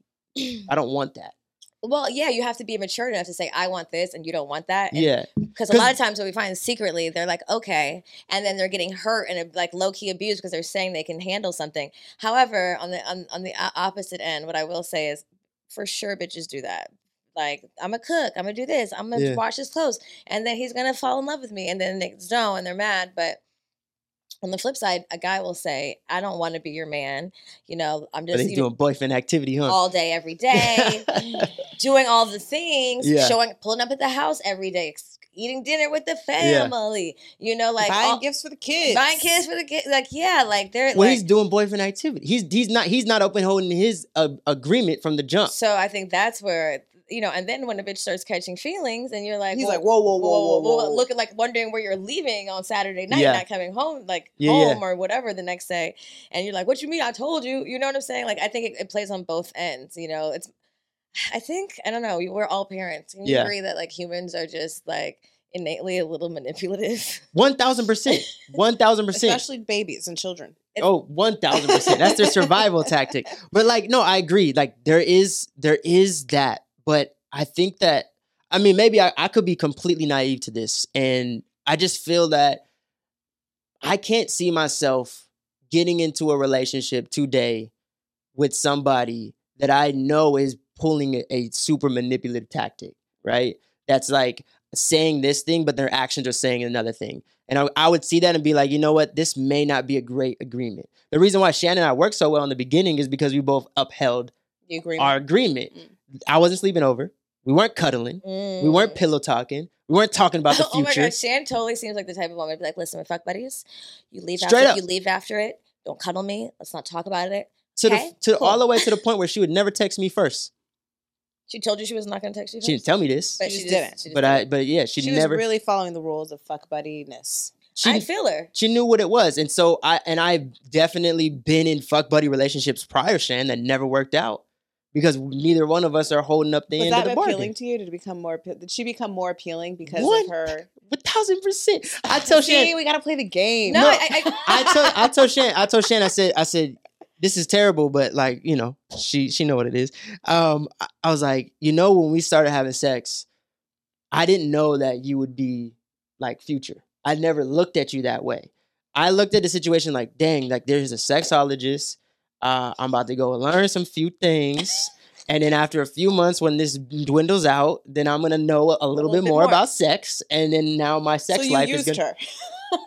I don't want that. Well, yeah, you have to be mature enough to say, I want this and you don't want that. And yeah. Because a lot of times what we find is secretly, they're like, okay. And then they're getting hurt and like low-key abused because they're saying they can handle something. However, on the on, on the opposite end, what I will say is for sure bitches do that. Like, I'm going to cook. I'm going to do this. I'm going to yeah. wash his clothes. And then he's going to fall in love with me. And then they don't and they're mad, but... On the flip side, a guy will say, I don't want to be your man. You know, I'm just doing know, boyfriend activity, huh? All day, every day, doing all the things, yeah. showing, pulling up at the house every day, eating dinner with the family, yeah. you know, like buying all, gifts for the kids, buying gifts for the kids. Like, yeah, like they're well, like, he's doing boyfriend activity. He's, he's not, he's not open holding his uh, agreement from the jump. So I think that's where, you know, and then when a bitch starts catching feelings and you're like, he's whoa, like, whoa, whoa, whoa, whoa, whoa, whoa, looking like wondering where you're leaving on Saturday night, yeah. not coming home, like yeah, home yeah. or whatever the next day. And you're like, what you mean? I told you, you know what I'm saying? Like, I think it, it plays on both ends, you know, it's, I think, I don't know. We're all parents. Can you yeah. agree that like humans are just like innately a little manipulative? one thousand percent one thousand percent Especially babies and children. It's- oh, one thousand percent That's their survival tactic. But like, no, I agree. Like there is, there is that. But I think that, I mean, maybe I, I could be completely naive to this. And I just feel that I can't see myself getting into a relationship today with somebody that I know is pulling a, a super manipulative tactic, right? That's like saying this thing, but their actions are saying another thing. And I, I would see that and be like, you know what? This may not be a great agreement. The reason why Shan and I worked so well in the beginning is because we both upheld the agreement. Our agreement. Mm-hmm. I wasn't sleeping over. We weren't cuddling. Mm. We weren't pillow talking. We weren't talking about the future. Oh my gosh, Shan totally seems like the type of woman to be like, listen, we're fuck buddies. You leave Straight after up. You leave after it. Don't cuddle me. Let's not talk about it. To okay? the, to cool. all the way to the point where she would never text me first. She told you she was not going to text you first? She didn't tell me this. But she, she, just, didn't. she didn't. But I. But yeah, she, she never. She was really following the rules of fuck buddiness. She, I feel her. She knew what it was. And so I, and I've definitely been in fuck buddy relationships prior, Shan, that never worked out. because neither one of us are holding up the was end of the bargain. Was that appealing to you? Did it become more? Did she become more appealing because what? of her? A thousand percent. I told See, Shan, we gotta play the game. No, no I, I, I told, I told Shan, I told Shan, I said, I said, this is terrible, but like, you know, she, she know what it is. Um, I, I was like, you know, when we started having sex, I didn't know that you would be like Future. I never looked at you that way. I looked at the situation like, dang, like there's a sexologist. Uh, I'm about to go learn some few things. And then after a few months, when this dwindles out, then I'm going to know a little, a little bit, bit more, more about sex. And then now my sex so life is going to...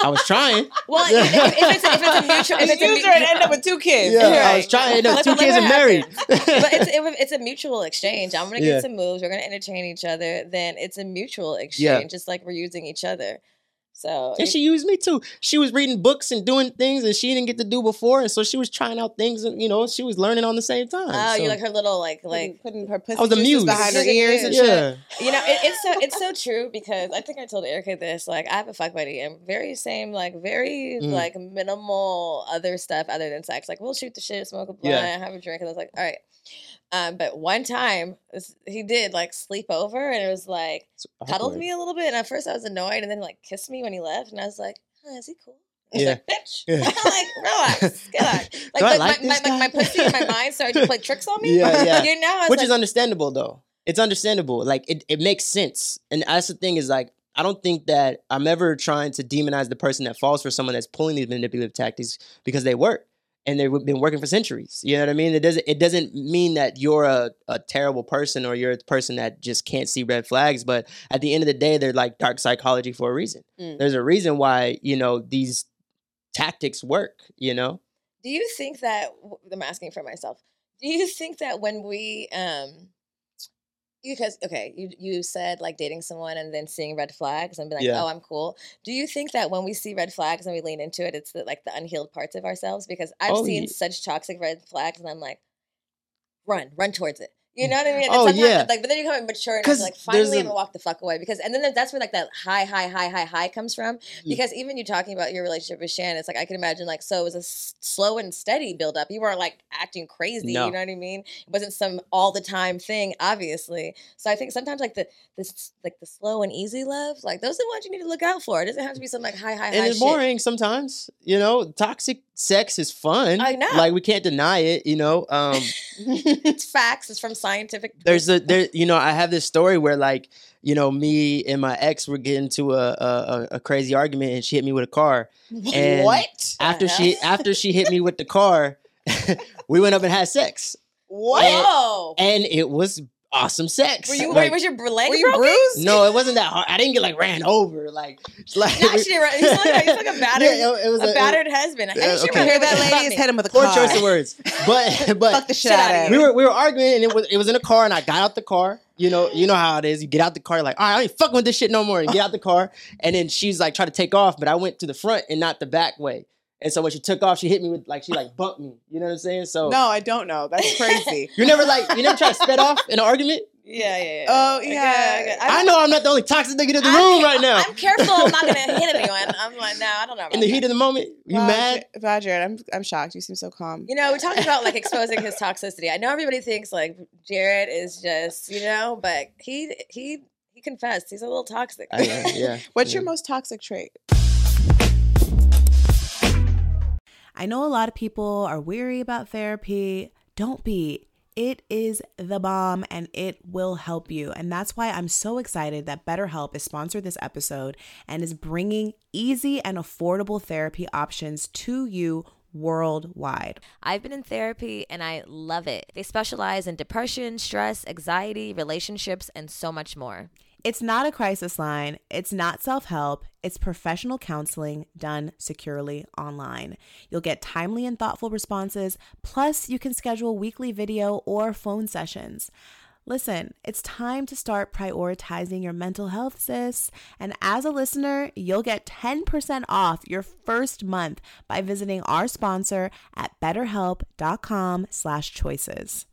I was trying. Well, if, if, if, it's, if it's a mutual... If it's a mutual... and end up with two kids. Yeah, right. I was trying to end up with two kids and married. But it's, it, it's a mutual exchange. I'm going to get yeah. some moves. We're going to entertain each other. Then it's a mutual exchange. Just yeah. like we're using each other. So and it, she used me too. She was reading books and doing things that she didn't get to do before, and so she was trying out things, and you know, she was learning on the same time. Oh, so. You like her little like like putting her pussy juices behind her ears and shit. Yeah. You know, it, it's so it's so true because I think I told Erica this. Like, I have a fuck buddy, and very same like very mm. like minimal other stuff other than sex. Like, we'll shoot the shit, smoke a blunt, yeah. have a drink, and I was like, all right. Um, but one time he did like sleep over, and it was like cuddled me a little bit. And at first I was annoyed, and then like kissed me when he left, and I was like, huh, "Is he cool?" I was yeah. like, "Bitch, yeah. like relax, get out." Like, like, like my, my, my pussy and my mind started to play tricks on me. Yeah, yeah. You know, which like, is understandable though. It's understandable. Like it, it makes sense. And that's the thing is like I don't think that I'm ever trying to demonize the person that falls for someone that's pulling these manipulative tactics because they work. And they've been working for centuries. You know what I mean? It doesn't it doesn't mean that you're a, a terrible person or you're a person that just can't see red flags. But at the end of the day, they're like dark psychology for a reason. Mm. There's a reason why, you know, these tactics work, you know? Do you think that, I'm asking for myself, do you think that when we, um, because, okay, you, you said like dating someone and then seeing red flags and being like, yeah. oh, I'm cool. Do you think that when we see red flags and we lean into it, it's the, like the unhealed parts of ourselves? Because I've oh, seen yeah. such toxic red flags and I'm like, run, run towards it. You know what I mean? And oh, yeah. Like, but then you become mature and it's like, finally, a... I'm gonna walk the fuck away. Because, and then that's where like that high, high, high, high, high comes from. Yeah. Because even you talking about your relationship with Shan, it's like, I can imagine like, so it was a s- slow and steady buildup. You weren't like acting crazy. No. You know what I mean? It wasn't some all the time thing, obviously. So I think sometimes like the, this, like the slow and easy love, like those are the ones you need to look out for. It doesn't have to be some like high, high, and high And it's shit. Boring sometimes, you know, toxic sex is fun. I know. Like we can't deny it, you know? Um, it's facts. It's from scientific. There's a there, you know, I have this story where like, you know, me and my ex were getting to a a, a crazy argument and she hit me with a car. And what? After she after she hit me with the car, we went up and had sex. Whoa. And, and it was awesome sex. Were you like, was your leg were you broken? Bruised? No, it wasn't that hard. I didn't get like ran over. Like, like no, she didn't run. He's like, he's like a battered, yeah, it was a, a battered it was, husband. I didn't okay. hear that lady's hit him with a car. Poor choice of words. But but fuck the shit out of we were we were arguing and it was it was in a car and I got out the car. You know, you know how it is. You get out the car, like, all right, I ain't fucking with this shit no more. And get out the car. And then she's like trying to take off, but I went to the front and not the back way. And so when she took off, she hit me with like she like bumped me. You know what I'm saying? So no, I don't know. That's crazy. You never like you never try to sped off in an argument? Yeah, yeah, yeah. Oh yeah. Okay, okay. I, I know I'm not the only toxic nigga in the I'm, room right now. I'm careful. I'm not gonna hit anyone. I'm like, no, I don't know. About in the that. Heat of the moment, you well, mad? Roger, I'm I'm shocked. You seem so calm. You know, we talked about like exposing his toxicity. I know everybody thinks like Jared is just you know, but he he he confessed he's a little toxic. I, yeah. yeah. What's yeah. your most toxic trait? I know a lot of people are weary about therapy. Don't be. It is the bomb and it will help you. And that's why I'm so excited that BetterHelp is sponsored this episode and is bringing easy and affordable therapy options to you worldwide. I've been in therapy and I love it. They specialize in depression, stress, anxiety, relationships, and so much more. It's not a crisis line. It's not self-help. It's professional counseling done securely online. You'll get timely and thoughtful responses. Plus, you can schedule weekly video or phone sessions. Listen, it's time to start prioritizing your mental health, sis. And as a listener, you'll get ten percent off your first month by visiting our sponsor at betterhelp.com slash choices.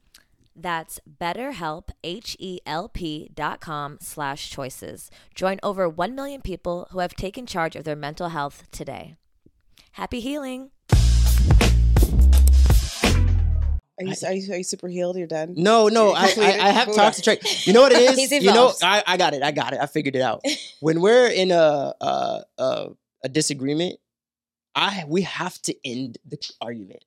That's BetterHelp, H E L P dot com slash choices. Join over one million people who have taken charge of their mental health today. Happy healing. Are you, I, are you are you super healed? You're done? No, no. I, I, I have toxic traits. You know what it is? He's you know, I, I got it. I got it. I figured it out. When we're in a a, a, a disagreement, I we have to end the argument.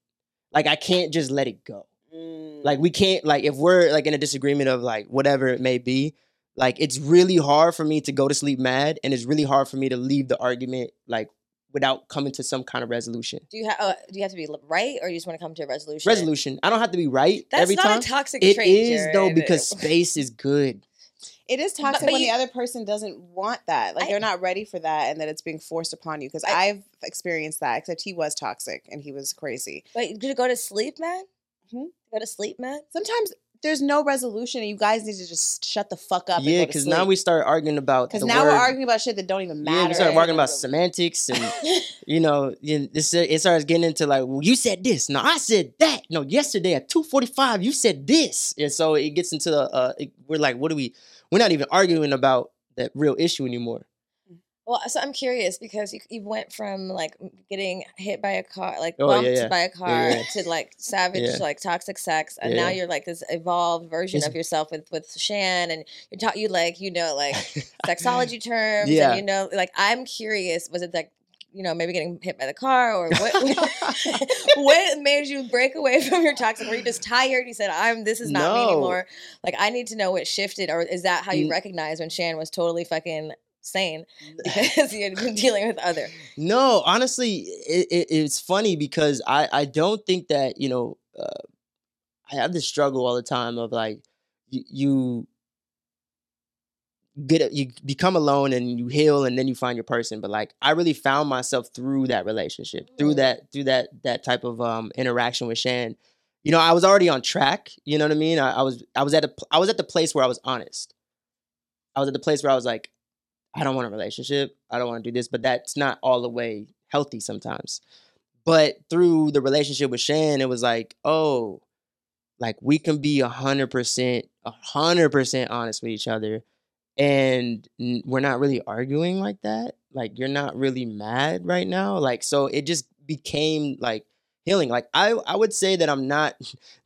Like, I can't just let it go. Mm. Like, we can't, like, if we're, like, in a disagreement of, like, whatever it may be, like, it's really hard for me to go to sleep mad, and it's really hard for me to leave the argument, like, without coming to some kind of resolution. Do you have uh, do you have to be right, or you just want to come to a resolution? Resolution. I don't have to be right That's every time. That's not a toxic it trait. It is, Jared. Though, because space is good. It is toxic but, but when you, the other person doesn't want that. Like, I, they're not ready for that, and that it's being forced upon you. Because I've experienced that, except he was toxic, and he was crazy. But did you go to sleep, man? Mm-hmm. Go to sleep, man? Sometimes there's no resolution, and you guys need to just shut the fuck up. Yeah, because now we start arguing about because now word. We're arguing about shit that don't even matter. Yeah, we start arguing and about semantics, and you know, this it starts getting into like, well, you said this, no, I said that, no, yesterday at two forty-five, you said this, and so it gets into the uh, it, we're like, what do we? We're not even arguing about that real issue anymore. Well, so I'm curious because you, you went from like getting hit by a car, like oh, bumped yeah, yeah. by a car yeah, yeah. to like savage, yeah. like toxic sex. And yeah, now yeah. you're like this evolved version it's, of yourself with, with Shan, and you're taught you like, you know, like sexology terms yeah. and, you know, like, I'm curious, was it like, you know, maybe getting hit by the car or what, what, what made you break away from your toxic? Were you just tired? You said, I'm, this is not no. me anymore. Like, I need to know what shifted, or is that how you mm. recognize when Shan was totally fucking sane because you've been dealing with other? No, honestly, it, it, it's funny because I, I don't think that, you know, uh, I have this struggle all the time of like, y- you get, you become alone and you heal and then you find your person. But like, I really found myself through that relationship, mm. through that, through that, that type of um, interaction with Shan. You know, I was already on track. You know what I mean? I, I was, I was at a, I was at the place where I was honest. I was at the place where I was like, I don't want a relationship. I don't want to do this, but that's not all the way healthy sometimes. But through the relationship with Shan, it was like, oh, like we can be a hundred percent, a hundred percent honest with each other. And we're not really arguing like that. Like, you're not really mad right now. Like, so it just became like healing. Like, I, I would say that I'm not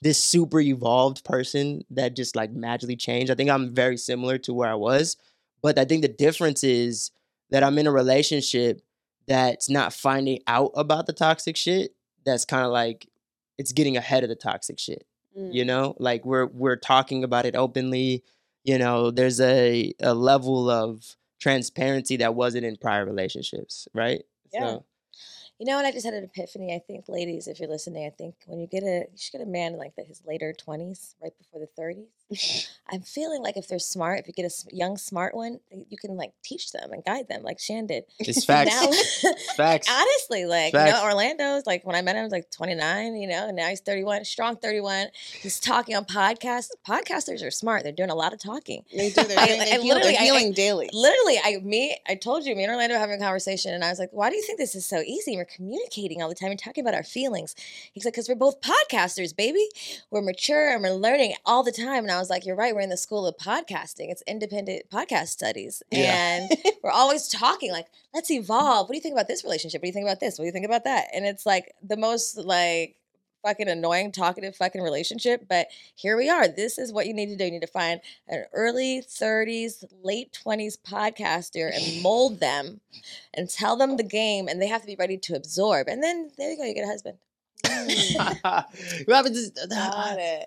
this super evolved person that just like magically changed. I think I'm very similar to where I was. But I think the difference is that I'm in a relationship that's not finding out about the toxic shit. That's kind of like, it's getting ahead of the toxic shit. Mm. You know, like we're we're talking about it openly. You know, there's a, a level of transparency that wasn't in prior relationships, right? Yeah. So. You know, and I just had an epiphany. I think, ladies, if you're listening, I think when you get a, you should get a man in like his later twenties, right before the thirties. I'm feeling like if they're smart, if you get a young smart one, you can like teach them and guide them, like Shan did. It's facts. Now, facts. Honestly, like facts. You know, Orlando's like when I met him, I was like twenty-nine, you know, and now he's thirty-one, strong thirty-one. He's talking on podcasts. Podcasters are smart. They're doing a lot of talking. They do. They're, I, doing, I, they're, I, heal, they're healing I, daily. Literally, I me, I told you, me and Orlando were having a conversation, and I was like, "Why do you think this is so easy?" We're communicating all the time and talking about our feelings. He's like, because we're both podcasters, baby. We're mature and we're learning all the time. And I was like, you're right. We're in the school of podcasting. It's independent podcast studies. Yeah. And we're always talking like, let's evolve. What do you think about this relationship? What do you think about this? What do you think about that? And it's like the most like fucking annoying, talkative fucking relationship. But here we are. This is what you need to do. You need to find an early thirties, late twenties podcaster and mold them and tell them the game, and they have to be ready to absorb. And then there you go. You get a husband.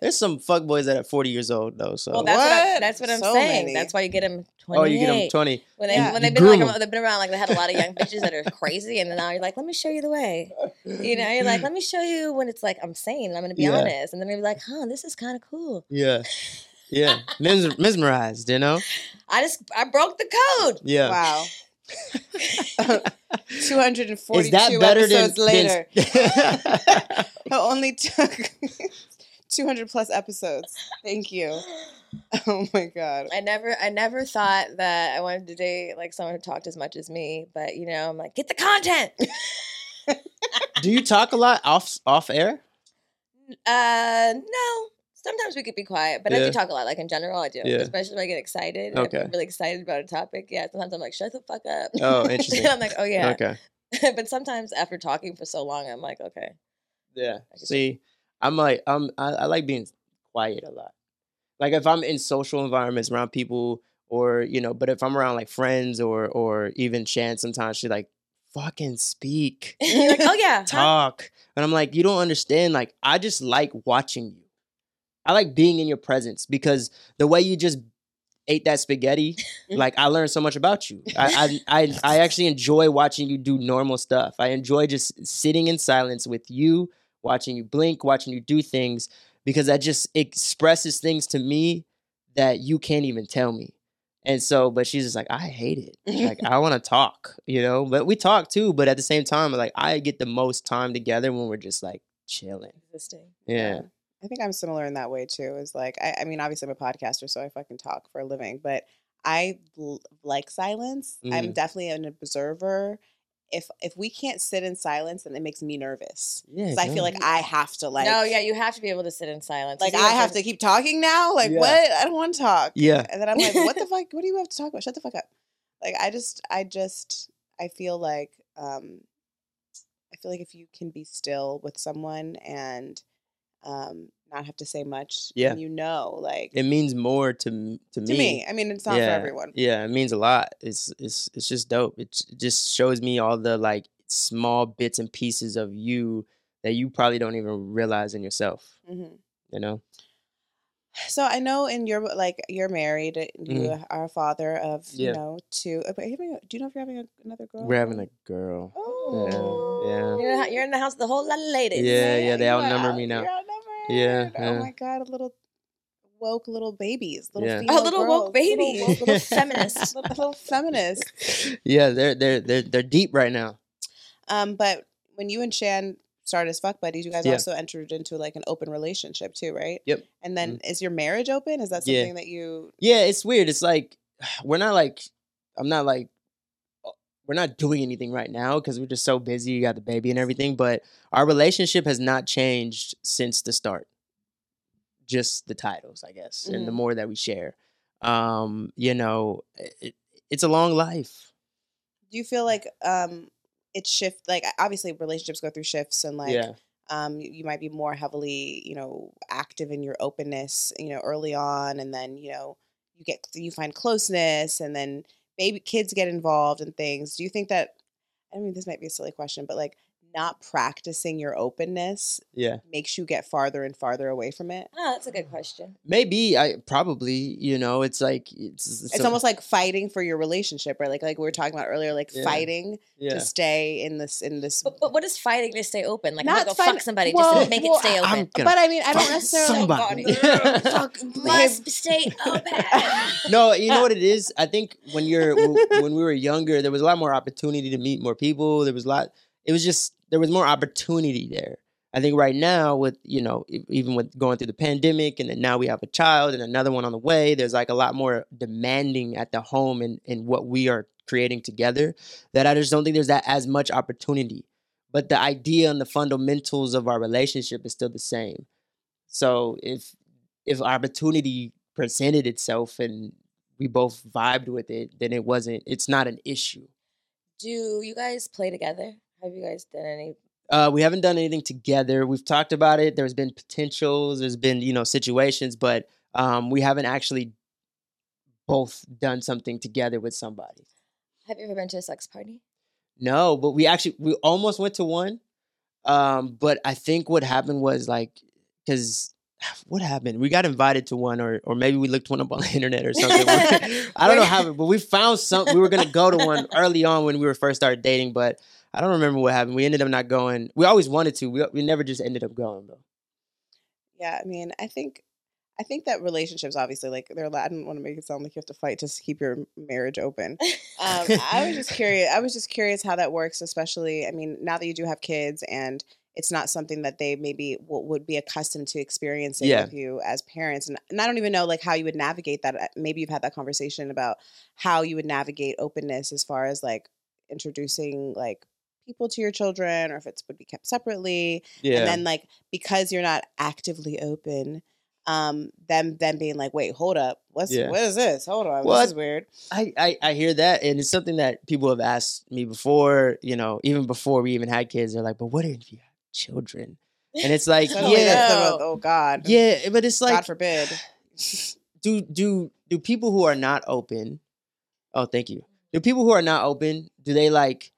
There's some fuckboys that are forty years old though. So well, that's what, what I, that's what I'm so saying. Many. That's why you get them twenty. Oh, you get them twenty. When they yeah. when they've been like them. They've been around, like they had a lot of young bitches that are crazy, and then now you're like, let me show you the way. You know, you're like, let me show you when it's like I'm sane and I'm gonna be yeah. honest, and then they'll be like, huh, this is kind of cool. Yeah. Yeah. Mes- mesmerized, you know. I just I broke the code. Yeah. Wow. two hundred forty-two is that better episodes than, later. It only took two hundred plus episodes. Thank you. Oh my God. I never I never thought that I wanted to date like someone who talked as much as me, but you know, I'm like, get the content. Do you talk a lot off off air? Uh no. Sometimes we could be quiet, but yeah. I do talk a lot. Like in general, I do, yeah. especially when I get excited. Okay. I'm really excited about a topic. Yeah, sometimes I'm like, shut the fuck up. Oh, interesting. I'm like, oh yeah. Okay. But sometimes after talking for so long, I'm like, okay. Yeah. I see, I'm like, um, I, I like being quiet a lot. Like if I'm in social environments around people or, you know, but if I'm around like friends or, or even Shan, sometimes she like, fucking speak. You're like, oh yeah. Talk. Huh? And I'm like, you don't understand. Like, I just like watching you. I like being in your presence because the way you just ate that spaghetti, like I learned so much about you. I, I I I actually enjoy watching you do normal stuff. I enjoy just sitting in silence with you, watching you blink, watching you do things because that just expresses things to me that you can't even tell me. And so, but she's just like, I hate it. Like, I want to talk, you know, but we talk too. But at the same time, like I get the most time together when we're just like chilling. Interesting. Yeah. yeah. I think I'm similar in that way too. Is like, I, I mean, obviously I'm a podcaster, so I fucking talk for a living, but I l- like silence. Mm. I'm definitely an observer. If if we can't sit in silence, then it makes me nervous. Yeah, I feel like I have to like. No, yeah, you have to be able to sit in silence. Like, I have to... to keep talking now? Like, yeah. What? I don't want to talk. Yeah. And then I'm like, what the fuck? What do you have to talk about? Shut the fuck up. Like, I just, I just, I feel like, um, I feel like if you can be still with someone and um, not have to say much, yeah. you know, like. It means more to, to me. To me. I mean, it's not yeah. for everyone. Yeah, it means a lot. It's it's it's just dope. It, it just shows me all the, like, small bits and pieces of you that you probably don't even realize in yourself, mm-hmm. you know? So I know in your, like, you're married. You mm-hmm. are a father of, yeah. you know, two. Are you having a, do you know if you're having a, another girl? We're having a girl. Oh. Yeah. yeah. You're, you're in the house the whole lot of ladies. Yeah, yeah, yeah they outnumber out, me now. Yeah, yeah. Oh my God, little woke little babies. Little yeah. female oh, little girls, woke babies. Little, woke, little feminists. little, little feminists. Yeah, they're they're they're they're deep right now. Um, but when you and Shan started as fuck buddies, you guys yeah. also entered into like an open relationship too, right? Yep. And then mm-hmm. is your marriage open? Is that something yeah. that you Yeah, it's weird. It's like we're not like I'm not like we're not doing anything right now because we're just so busy. You got the baby and everything, but our relationship has not changed since the start. Just the titles, I guess, mm-hmm. and the more that we share. Um, you know, it, it's a long life. Do you feel like um, it shifts? Like, obviously, relationships go through shifts, and like yeah. um, you might be more heavily, you know, active in your openness, you know, early on, and then you know you get you find closeness, and then. Baby kids get involved in things. Do you think that, I mean, this might be a silly question, but like not practicing your openness yeah. makes you get farther and farther away from it? Oh, that's a good question. Maybe I probably, you know, it's like, it's, it's, it's a, almost like fighting for your relationship, right? Like, like we were talking about earlier, like yeah. fighting yeah. to stay in this, in this. But, but what is fighting to stay open? Like, not I'm gonna go fight, fuck somebody well, just to make well, it stay open. But I mean, I don't necessarily. Somebody. God, fuck, must stay open. No, you know what it is? I think when you're, when we were younger, there was a lot more opportunity to meet more people. There was a lot. It was just, there was more opportunity there. I think right now with, you know, even with going through the pandemic and then now we have a child and another one on the way, there's like a lot more demanding at the home and, and what we are creating together that I just don't think there's that as much opportunity. But the idea and the fundamentals of our relationship is still the same. So if if opportunity presented itself and we both vibed with it, then it wasn't, it's not an issue. Do you guys play together? Have you guys done any? Uh, we haven't done anything together. We've talked about it. There's been potentials. There's been, you know, situations, but um, we haven't actually both done something together with somebody. Have you ever been to a sex party? No, but we actually, we almost went to one. Um, but I think what happened was like, because what happened? We got invited to one or or maybe we looked one up on the internet or something. I don't know how, but we found something. We were going to go to one early on when we were first started dating, but I don't remember what happened. We ended up not going. We always wanted to. We we never just ended up going though. Yeah, I mean, I think, I think that relationships obviously like they're. I don't want to make it sound like you have to fight just to keep your marriage open. Um, I was just curious. I was just curious how that works, especially. I mean, now that you do have kids, and it's not something that they maybe w- would be accustomed to experiencing yeah. with you as parents, and and I don't even know like how you would navigate that. Maybe you've had that conversation about how you would navigate openness as far as like introducing like. People to your children or if it would be kept separately yeah. and then like because you're not actively open um them them being like wait hold up what's yeah. what is this hold on well, this is weird I, I I hear that and it's something that people have asked me before you know even before we even had kids they're like but what if you have children And it's like, yeah, no. oh God, yeah, but it's like, God forbid. Do do do people who are not open? Oh, thank you. Do people who are not open? Do they like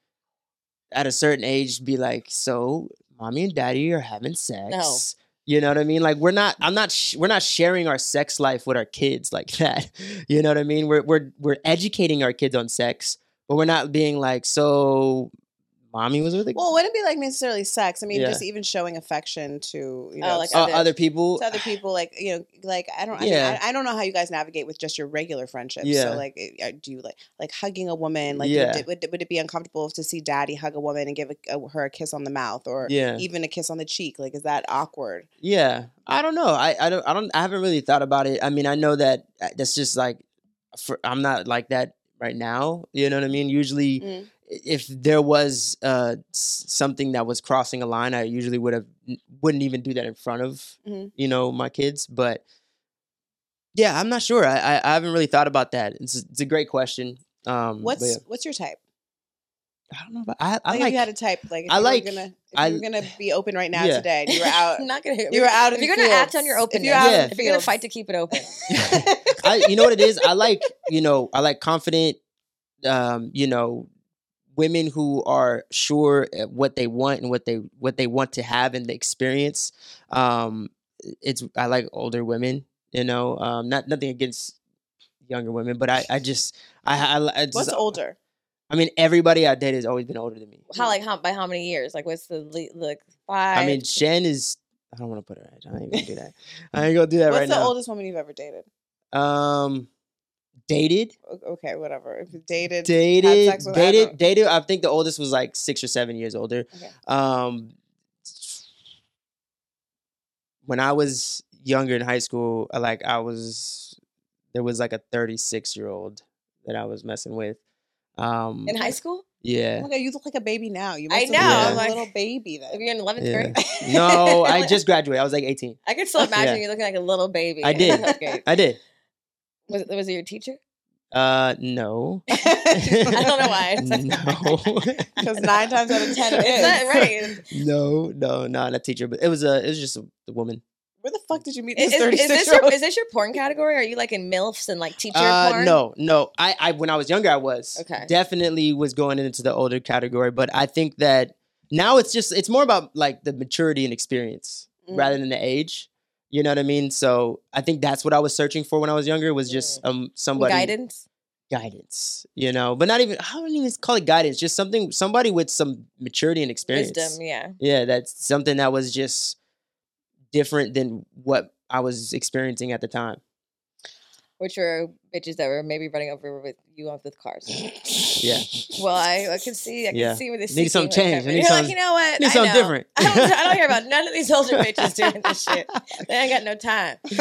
at a certain age be like, so mommy and daddy are having sex? No. You know what I mean? Like we're not. I'm not. Sh- we're not sharing our sex life with our kids like that. You know what I mean? We're we're we're educating our kids on sex, but we're not being like, so mommy was with. A- well, it wouldn't be like necessarily sex. I mean, yeah. just even showing affection to you know oh, like uh, other, other people. To other people, like you know, like I don't. I yeah. mean, I, I don't know how you guys navigate with just your regular friendships. Yeah. So like, do you like like hugging a woman? Like, yeah. would, would, would it be uncomfortable to see daddy hug a woman and give a, a, her a kiss on the mouth or yeah. even a kiss on the cheek? Like, is that awkward? Yeah, I don't know. I, I don't. I don't. I haven't really thought about it. I mean, I know that that's just like, for, I'm not like that right now. You know what I mean? Usually. Mm. If there was uh, something that was crossing a line, I usually would have wouldn't even do that in front of mm-hmm. you know my kids. But yeah, I'm not sure. I I, I haven't really thought about that. It's it's a great question. Um, what's yeah. what's your type? I don't know. But I I like, like if you had a type. Like if I you like. Were gonna, if I, you were gonna be open right now yeah. today, and you were out. I'm not gonna. You were out. If you're gonna act on your openness, if you're, yeah. if you're gonna fight to keep it open. I, you know what it is. I like you know I like confident. Um, you know. Women who are sure at what they want and what they what they want to have and the experience. Um, it's I like older women, you know. Um, not nothing against younger women, but I, I just I, I, I just, what's older? I mean, everybody I date has always been older than me. How like how, by how many years? Like what's the like five? I mean, Shan is. I don't want to put her. I ain't gonna do that. I ain't gonna do that what's right now. What's the oldest woman you've ever dated? Um. Dated, okay, whatever. If you dated, dated, had sex with dated, whatever. dated. I think the oldest was like six or seven years older. Okay. Um, when I was younger in high school, like I was, there was like a thirty-six year old that I was messing with. Um, in high school, yeah. Oh my God, you look like a baby now. You, must I know, yeah. I'm like, a little baby. Though. If you're in eleventh yeah. grade, no, I just graduated. I was like eighteen. I could still imagine yeah. you looking like a little baby. I did. Okay. I did. Was it, was it your teacher? Uh, no. I don't know why. No. Because nine times out of ten, it is. Not right. No, no, not a teacher, but it was a, it was just a, a woman. Where the fuck did you meet this thirty-six is, is year old? Is this your porn category? Are you like in MILFs and like teacher uh, porn? No, no. I, I, when I was younger, I was. Okay. Definitely was going into the older category, but I think that now it's just, it's more about like the maturity and experience mm. rather than the age. You know what I mean? So I think that's what I was searching for when I was younger was just um somebody guidance, guidance. You know, but not even I don't even call it guidance. Just something, somebody with some maturity and experience. Wisdom, yeah, yeah. That's something that was just different than what I was experiencing at the time. Which were bitches that were maybe running over with you off with cars. Yeah. Well, I, I can see. I can yeah. see where this need some change. Need You're some, like, you know what? Need I something know. different. I don't, I don't hear about none of these older bitches doing this shit. They ain't got no time. You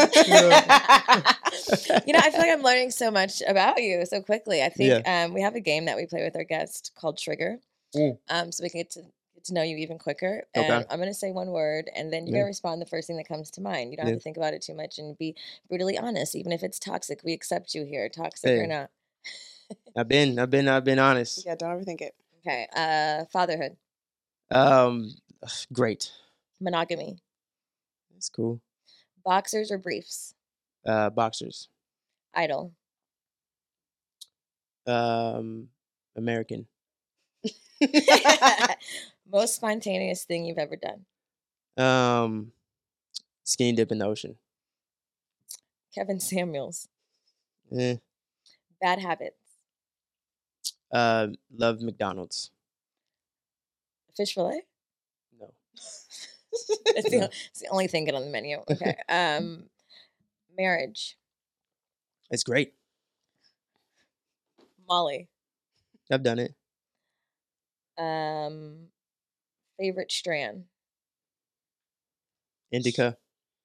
know, I feel like I'm learning so much about you so quickly. I think yeah. um, we have a game that we play with our guests called Trigger, mm. um, so we can get to. to know you even quicker. And okay. I'm going to say one word and then you're yeah. going to respond the first thing that comes to mind. You don't yeah. have to think about it too much and be brutally honest. Even if it's toxic, we accept you here, toxic hey. or not. I've been, I've been, I've been honest. Yeah. Don't overthink it. Okay. Uh, fatherhood. Um, great. Monogamy. That's cool. Boxers or briefs? Uh, boxers. Idol. Um, American. Most spontaneous thing you've ever done? Um, skinny dip in the ocean. Kevin Samuels. Eh. Bad habits. Uh, love McDonald's. Fish fillet? No. It's, the, no. it's the only thing good on the menu. Okay. Um, marriage. It's great. Molly. I've done it. Um, favorite strand? Indica.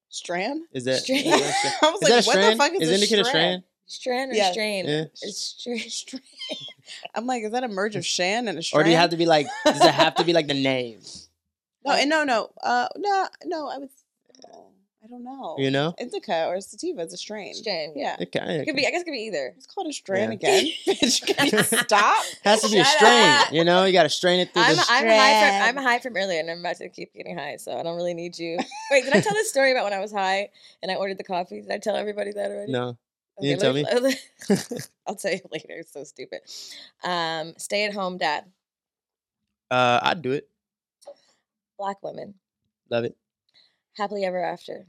Strand? Is that strand? Is that, I was is like, that a what strand? The fuck is, is indica a strand? Strand or yeah. strain? Yeah. It's strain. Strain. I'm like, is that a merge of Shan and a strand? Or do you have to be like? Does it have to be like the name? No, no, no, uh, no, no. I would. Uh, I I don't know. You know? Indica or sativa. It's a strain. Strain. Yeah. It, can, it, it could be. I guess it could be either. It's called a strain yeah. again. Can you stop? Has to be Shut a strain. Up. You know, you got to strain it through I'm, the I'm high from I'm high from earlier, and I'm about to keep getting high, so I don't really need you. Wait, did I tell this story about when I was high and I ordered the coffee? Did I tell everybody that already? No. Okay, you didn't tell me? I'll tell you later. It's so stupid. Um, stay at home, dad. Uh, I'd do it. Black women. Love it. Happily ever after.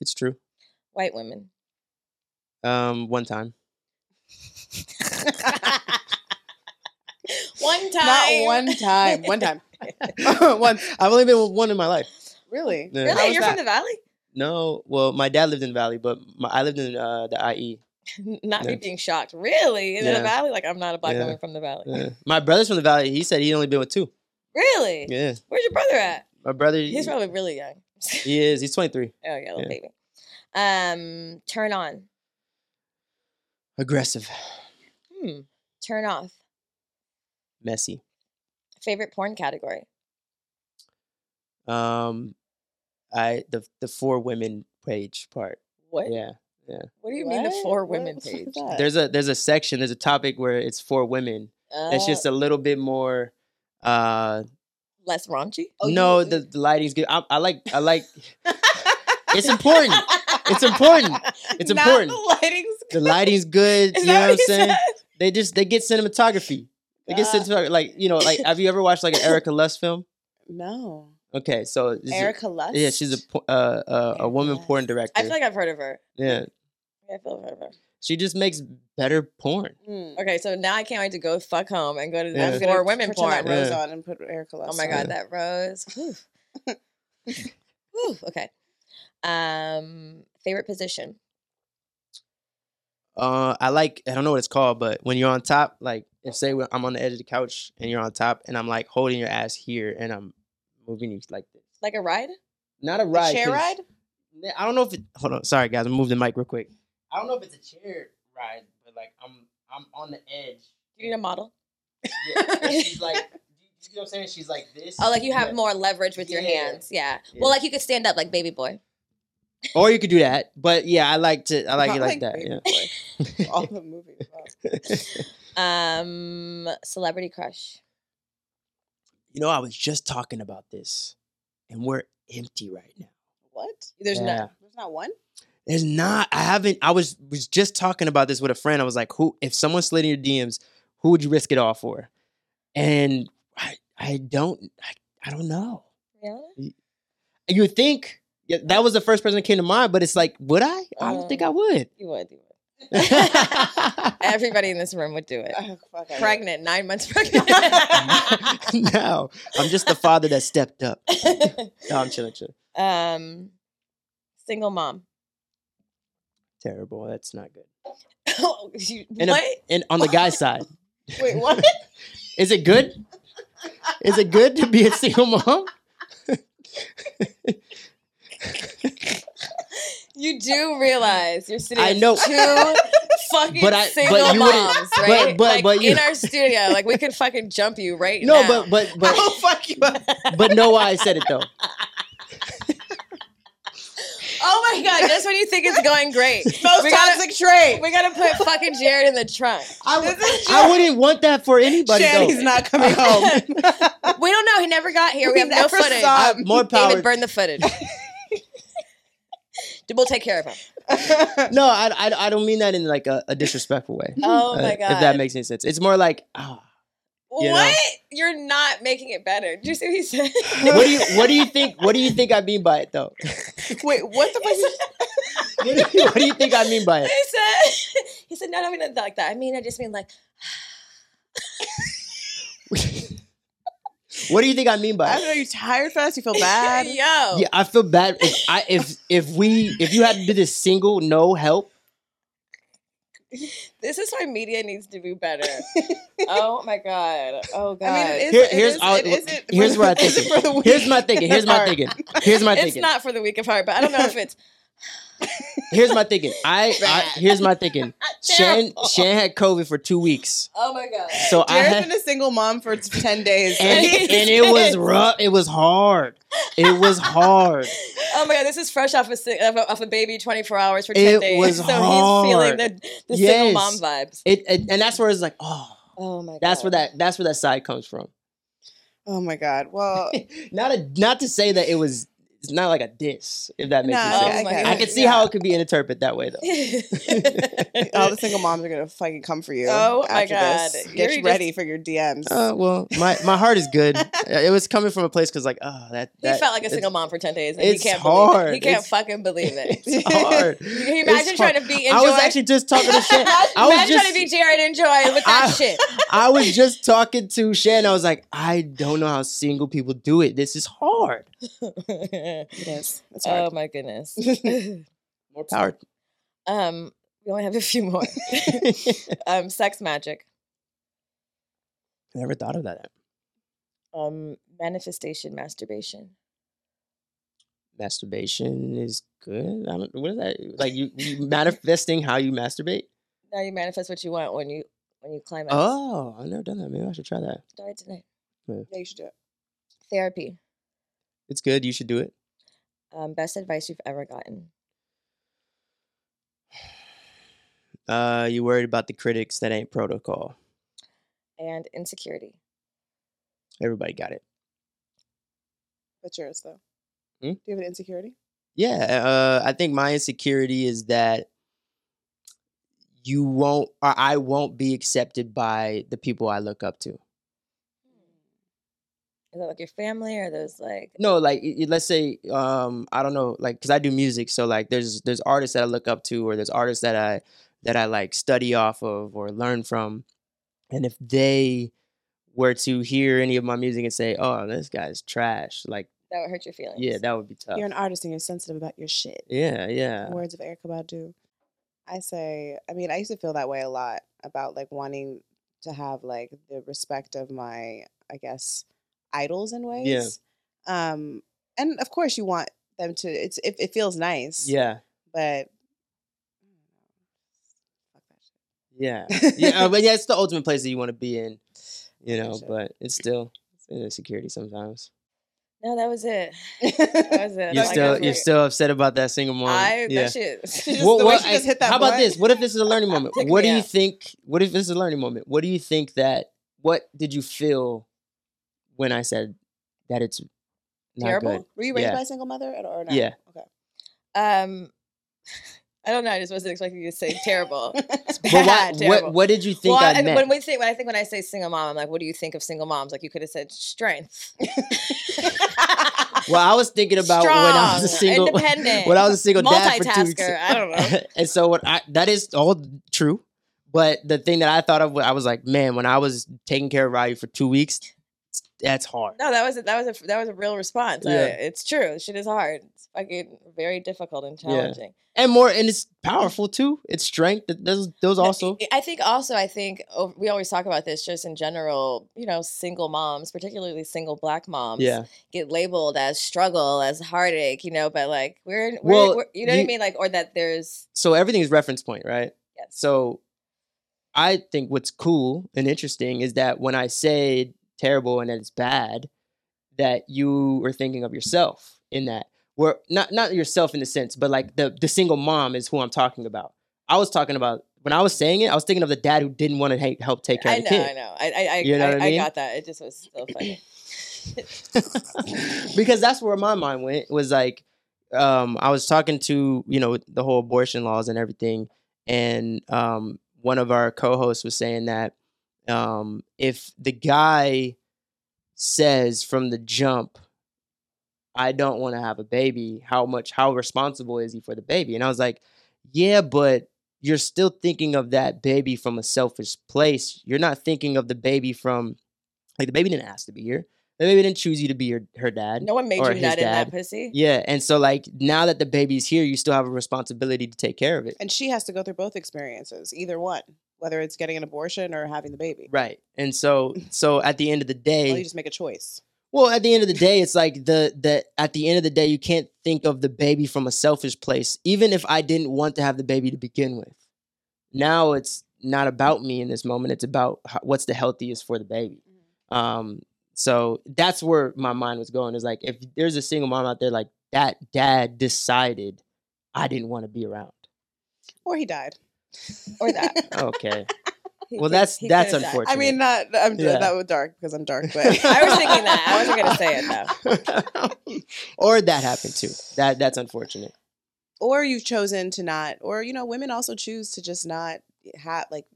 It's true. White women. Um, one time. One time. Not one time. One time. Once. I've only been with one in my life. Really? Yeah. Really? You're that? From the Valley? No. Well, my dad lived in the Valley, but my, I lived in uh, the I E. Not yeah. me being shocked. Really? In yeah. the Valley? Like, I'm not a black yeah. woman from the Valley. Yeah. My brother's from the Valley. He said he'd only been with two. Really? Yeah. Where's your brother at? My brother. He's probably really young. He is. He's twenty-three. Oh, yeah. Little yeah. baby. Um, turn on. Aggressive. Hmm. Turn off. Messy. Favorite porn category? Um, I the the four women page part. What? Yeah. Yeah. What do you what? mean the four women what? page? There's a there's a section, there's a topic where it's four women. Uh, it's just a little bit more uh less raunchy. Oh, no, you, the, the lighting's good. I, I like I like it's important. It's important. It's Not important. The lighting's good. The lighting's good, you know what I'm saying? Said? They just they get cinematography. They God. get cinematography. Like, you know, like have you ever watched like an Erica Lust film? No. Okay, so Erica Lust. Yeah, she's a uh, uh, a woman Lust. porn director. I feel like I've heard of her. Yeah, yeah I feel like I've heard of her. She just makes better porn. Mm. Okay, so now I can't wait to go fuck home and go to yeah. the four women porn. Put that rose yeah. on and put Erica Lust. Oh my god, yeah. that rose. Whew. Okay. Um, favorite position. Uh, I like. I don't know what it's called, but when you're on top, like if say I'm on the edge of the couch and you're on top, and I'm like holding your ass here, and I'm moving like this. Like a ride? Not a ride. A chair ride? I don't know if it... Hold on. Sorry, guys. I'm moving the mic real quick. I don't know if it's a chair ride, but like I'm I'm on the edge. You need a model? Yeah. She's like... You know what I'm saying? She's like this. Oh, like you have yeah. more leverage with yeah. your hands. Yeah. yeah. Well, like you could stand up like Baby Boy. Or you could do that. But yeah, I like to... I like Not it like, like that. Yeah. All the movies. Wow. Um, celebrity crush. You know, I was just talking about this, and we're empty right now. What? There's yeah. not. There's not one. There's not. I haven't. I was was just talking about this with a friend. I was like, "Who? If someone slid in your D Ms, who would you risk it all for?" And I, I don't. I, I don't know. Really? You would think yeah, that was the first person that came to mind, but it's like, would I? I don't um, think I would. You would. You would. Everybody in this room would do it. Oh, fuck, pregnant, would. nine months pregnant. No, I'm just the father that stepped up. No, I'm chilling, chilling. Um, single mom. Terrible. That's not good. Oh, you, and what? A, and on the guy's side. Wait, what? Is it good? Is it good to be a single mom? You do realize you're sitting with two fucking but I, single but you moms, right? But, but, like but you, in our studio, like we could fucking jump you right no, now. No, but but but I'll fuck you up. But know why I said it though. Oh my god, just when you think it's going great. Most we toxic gotta, trait. We gotta put fucking Jared in the trunk. I, this is I wouldn't want that for anybody. Jared, he's not coming home. We don't know. He never got here. We, we have no footage. Have more power. David, burn the footage. We'll take care of him. No, I, I I don't mean that in like a, a disrespectful way. Oh uh, my god! If that makes any sense, it's more like ah. Oh, you what? Know? You're not making it better. Did you see what he said? What do you What do you think? What do you think I mean by it though? Wait, what the fuck? What, do you, what do you think I mean by it? He said he said no, no, I mean like that. I mean I just mean like. What do you think I mean by it? I don't know. You tired fast? You feel bad? Yo. Yeah, I feel bad. If I if if we if you had to do this single, no help. This is why media needs to do better. Oh my god. Oh god. I mean, it is, Here, here's it is, all, it isn't here's where I think. It. Here's my thinking. Here's my thinking. Here's my thinking. It's not for the weak of heart, but I don't know if it's. Here's my thinking. I, I here's my thinking. Shan Shan had COVID for two weeks. Oh my god! So Jared's I had been a single mom for ten days, and, and it was rough. It was hard. It was hard. Oh my God, this is fresh off a, off a baby twenty-four hours for ten it days. It was so hard. So he's feeling the, the yes. single mom vibes. It, it, and that's where it's like, oh. Oh my God. That's where that, that's where that side comes from. Oh my God. Well. not a, not to say that it was, it's not like a diss, if that makes nah, sense. Okay. I can see yeah. how it could be interpreted that way, though. All the single moms are going to fucking come for you. Oh, my God. This. Get you ready just... for your D Ms. Uh, well, my, my heart is good. It was coming from a place because, like, oh, that, that. He felt like a single mom for ten days. And it's he can't hard. Believe it. He can't it's, fucking believe it. It's hard. Can you imagine it's trying hard. To be Enjoy? I was actually just talking to Shan. I was just, trying to be Jared Enjoy with that I, shit. I was just talking to Shan. I was like, I don't know how single people do it. This is hard. Yes. That's hard. Oh my goodness. More power. Um, we only have a few more. um, sex magic. I never thought of that. Um, manifestation, masturbation. Masturbation is good. I don't. What is that? Like you, you manifesting how you masturbate. Now you manifest what you want when you when you climax. Oh, I've never done that. Maybe I should try that. Do it tonight. Yeah. Yeah, you should do it. Therapy. It's good. You should do it. Um, best advice you've ever gotten? Uh, you worried about the critics that ain't protocol. And insecurity. Everybody got it. What's yours, though? Hmm? Do you have an insecurity? Yeah. Uh, I think my insecurity is that you won't, or I won't be accepted by the people I look up to. Is that like your family or those like... No, like let's say, um, I don't know, like because I do music. So like there's there's artists that I look up to or there's artists that I that I like study off of or learn from. And if they were to hear any of my music and say, oh, this guy's trash. Like that would hurt your feelings. Yeah, that would be tough. You're an artist and you're sensitive about your shit. Yeah, yeah. Words of Erykah Badu. I say, I mean, I used to feel that way a lot about like wanting to have like the respect of my, I guess... idols in ways. Yeah. Um, and of course you want them to, it's, it, it feels nice. Yeah. But. Yeah. Yeah. But yeah, it's the ultimate place that you want to be in, you know, sure. But it's still it's insecurity sometimes. No, that was it. That was it. You're, still, was you're like, still upset about that single mom. I, yeah. That shit. Just what, what, I, hit that how boy. About this? What if this is a learning moment? What do you out. Think, what if this is a learning moment? What do you think that, what did you feel when I said that it's not terrible? Good. Were you raised yeah. by a single mother or not? Yeah. Okay. Um, I don't know. I just wasn't expecting you to say terrible. It's bad. What, terrible. What, what did you think well, I, I meant? When we think, when I think when I say single mom, I'm like, what do you think of single moms? Like you could have said strength. Well, I was thinking about Strong, when I was a single, independent, when I was a single dad for two weeks. I don't know. And so what I, that is all true. But the thing that I thought of, I was like, man, when I was taking care of Ryu for two weeks, that's hard. No, that was a, that was a, that was a real response. Yeah. I, it's true. Shit is hard. It's fucking very difficult and challenging. Yeah. And more, and it's powerful too. It's strength. Those, those also. I think also, I think we always talk about this just in general, you know, single moms, particularly single black moms yeah. get labeled as struggle, as heartache, you know, but like we're, we're, well, we're you know you, what I mean? Like, or that there's. So everything is reference point, right? Yes. So I think what's cool and interesting is that when I say terrible and that it's bad, that you were thinking of yourself in that. Where not not yourself in the sense, but like the the single mom is who I'm talking about. I was talking about when I was saying it, I was thinking of the dad who didn't want to help take care I of the know, kid. I know, I know. I, you know I, what I mean? I got that. It just was so funny. Because that's where my mind went. Was like um, I was talking to you know the whole abortion laws and everything, and um, one of our co-hosts was saying that. Um, if the guy says from the jump, I don't want to have a baby, how much, how responsible is he for the baby? And I was like, yeah, but you're still thinking of that baby from a selfish place. You're not thinking of the baby from, like, the baby didn't ask to be here. The baby didn't choose you to be your, her dad. No one made you nut in that pussy. Yeah. And so, like, now that the baby's here, you still have a responsibility to take care of it. And she has to go through both experiences, either one. Whether it's getting an abortion or having the baby. Right. And so so at the end of the day... Well, you just make a choice. Well, at the end of the day, it's like the the at the end of the day, you can't think of the baby from a selfish place, even if I didn't want to have the baby to begin with. Now it's not about me in this moment. It's about how, what's the healthiest for the baby. Mm-hmm. Um, So that's where my mind was going. Is like, if there's a single mom out there, like that dad decided I didn't want to be around. Or he died. Or that. Okay. Well, that's he that's unfortunate. Died. I mean, not I'm, yeah. that was dark because I'm dark, but I was thinking that. I wasn't going to say it, though. Or that happened, too. That That's unfortunate. Or you've chosen to not, or, you know, women also choose to just not have, like,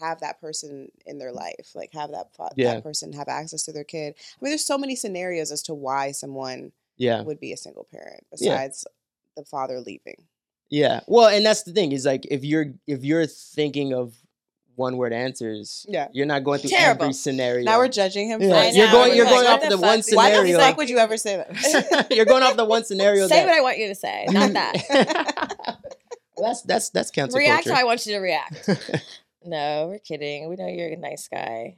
have that person in their life, like have that, yeah. that person have access to their kid. I mean, there's so many scenarios as to why someone yeah. would be a single parent besides yeah. the father leaving. Yeah. Well, and that's the thing is like, if you're, if you're thinking of one word answers, yeah. you're not going through Terrible. every scenario. Now we're judging him. Yeah. You're going, you're like, going off the, the one scenario. Why the fuck would you ever say that? You're going off the one scenario. Say that, what I want you to say. Not that. Well, that's, that's, that's cancel react culture. How I want you to react. No, we're kidding. We know you're a nice guy.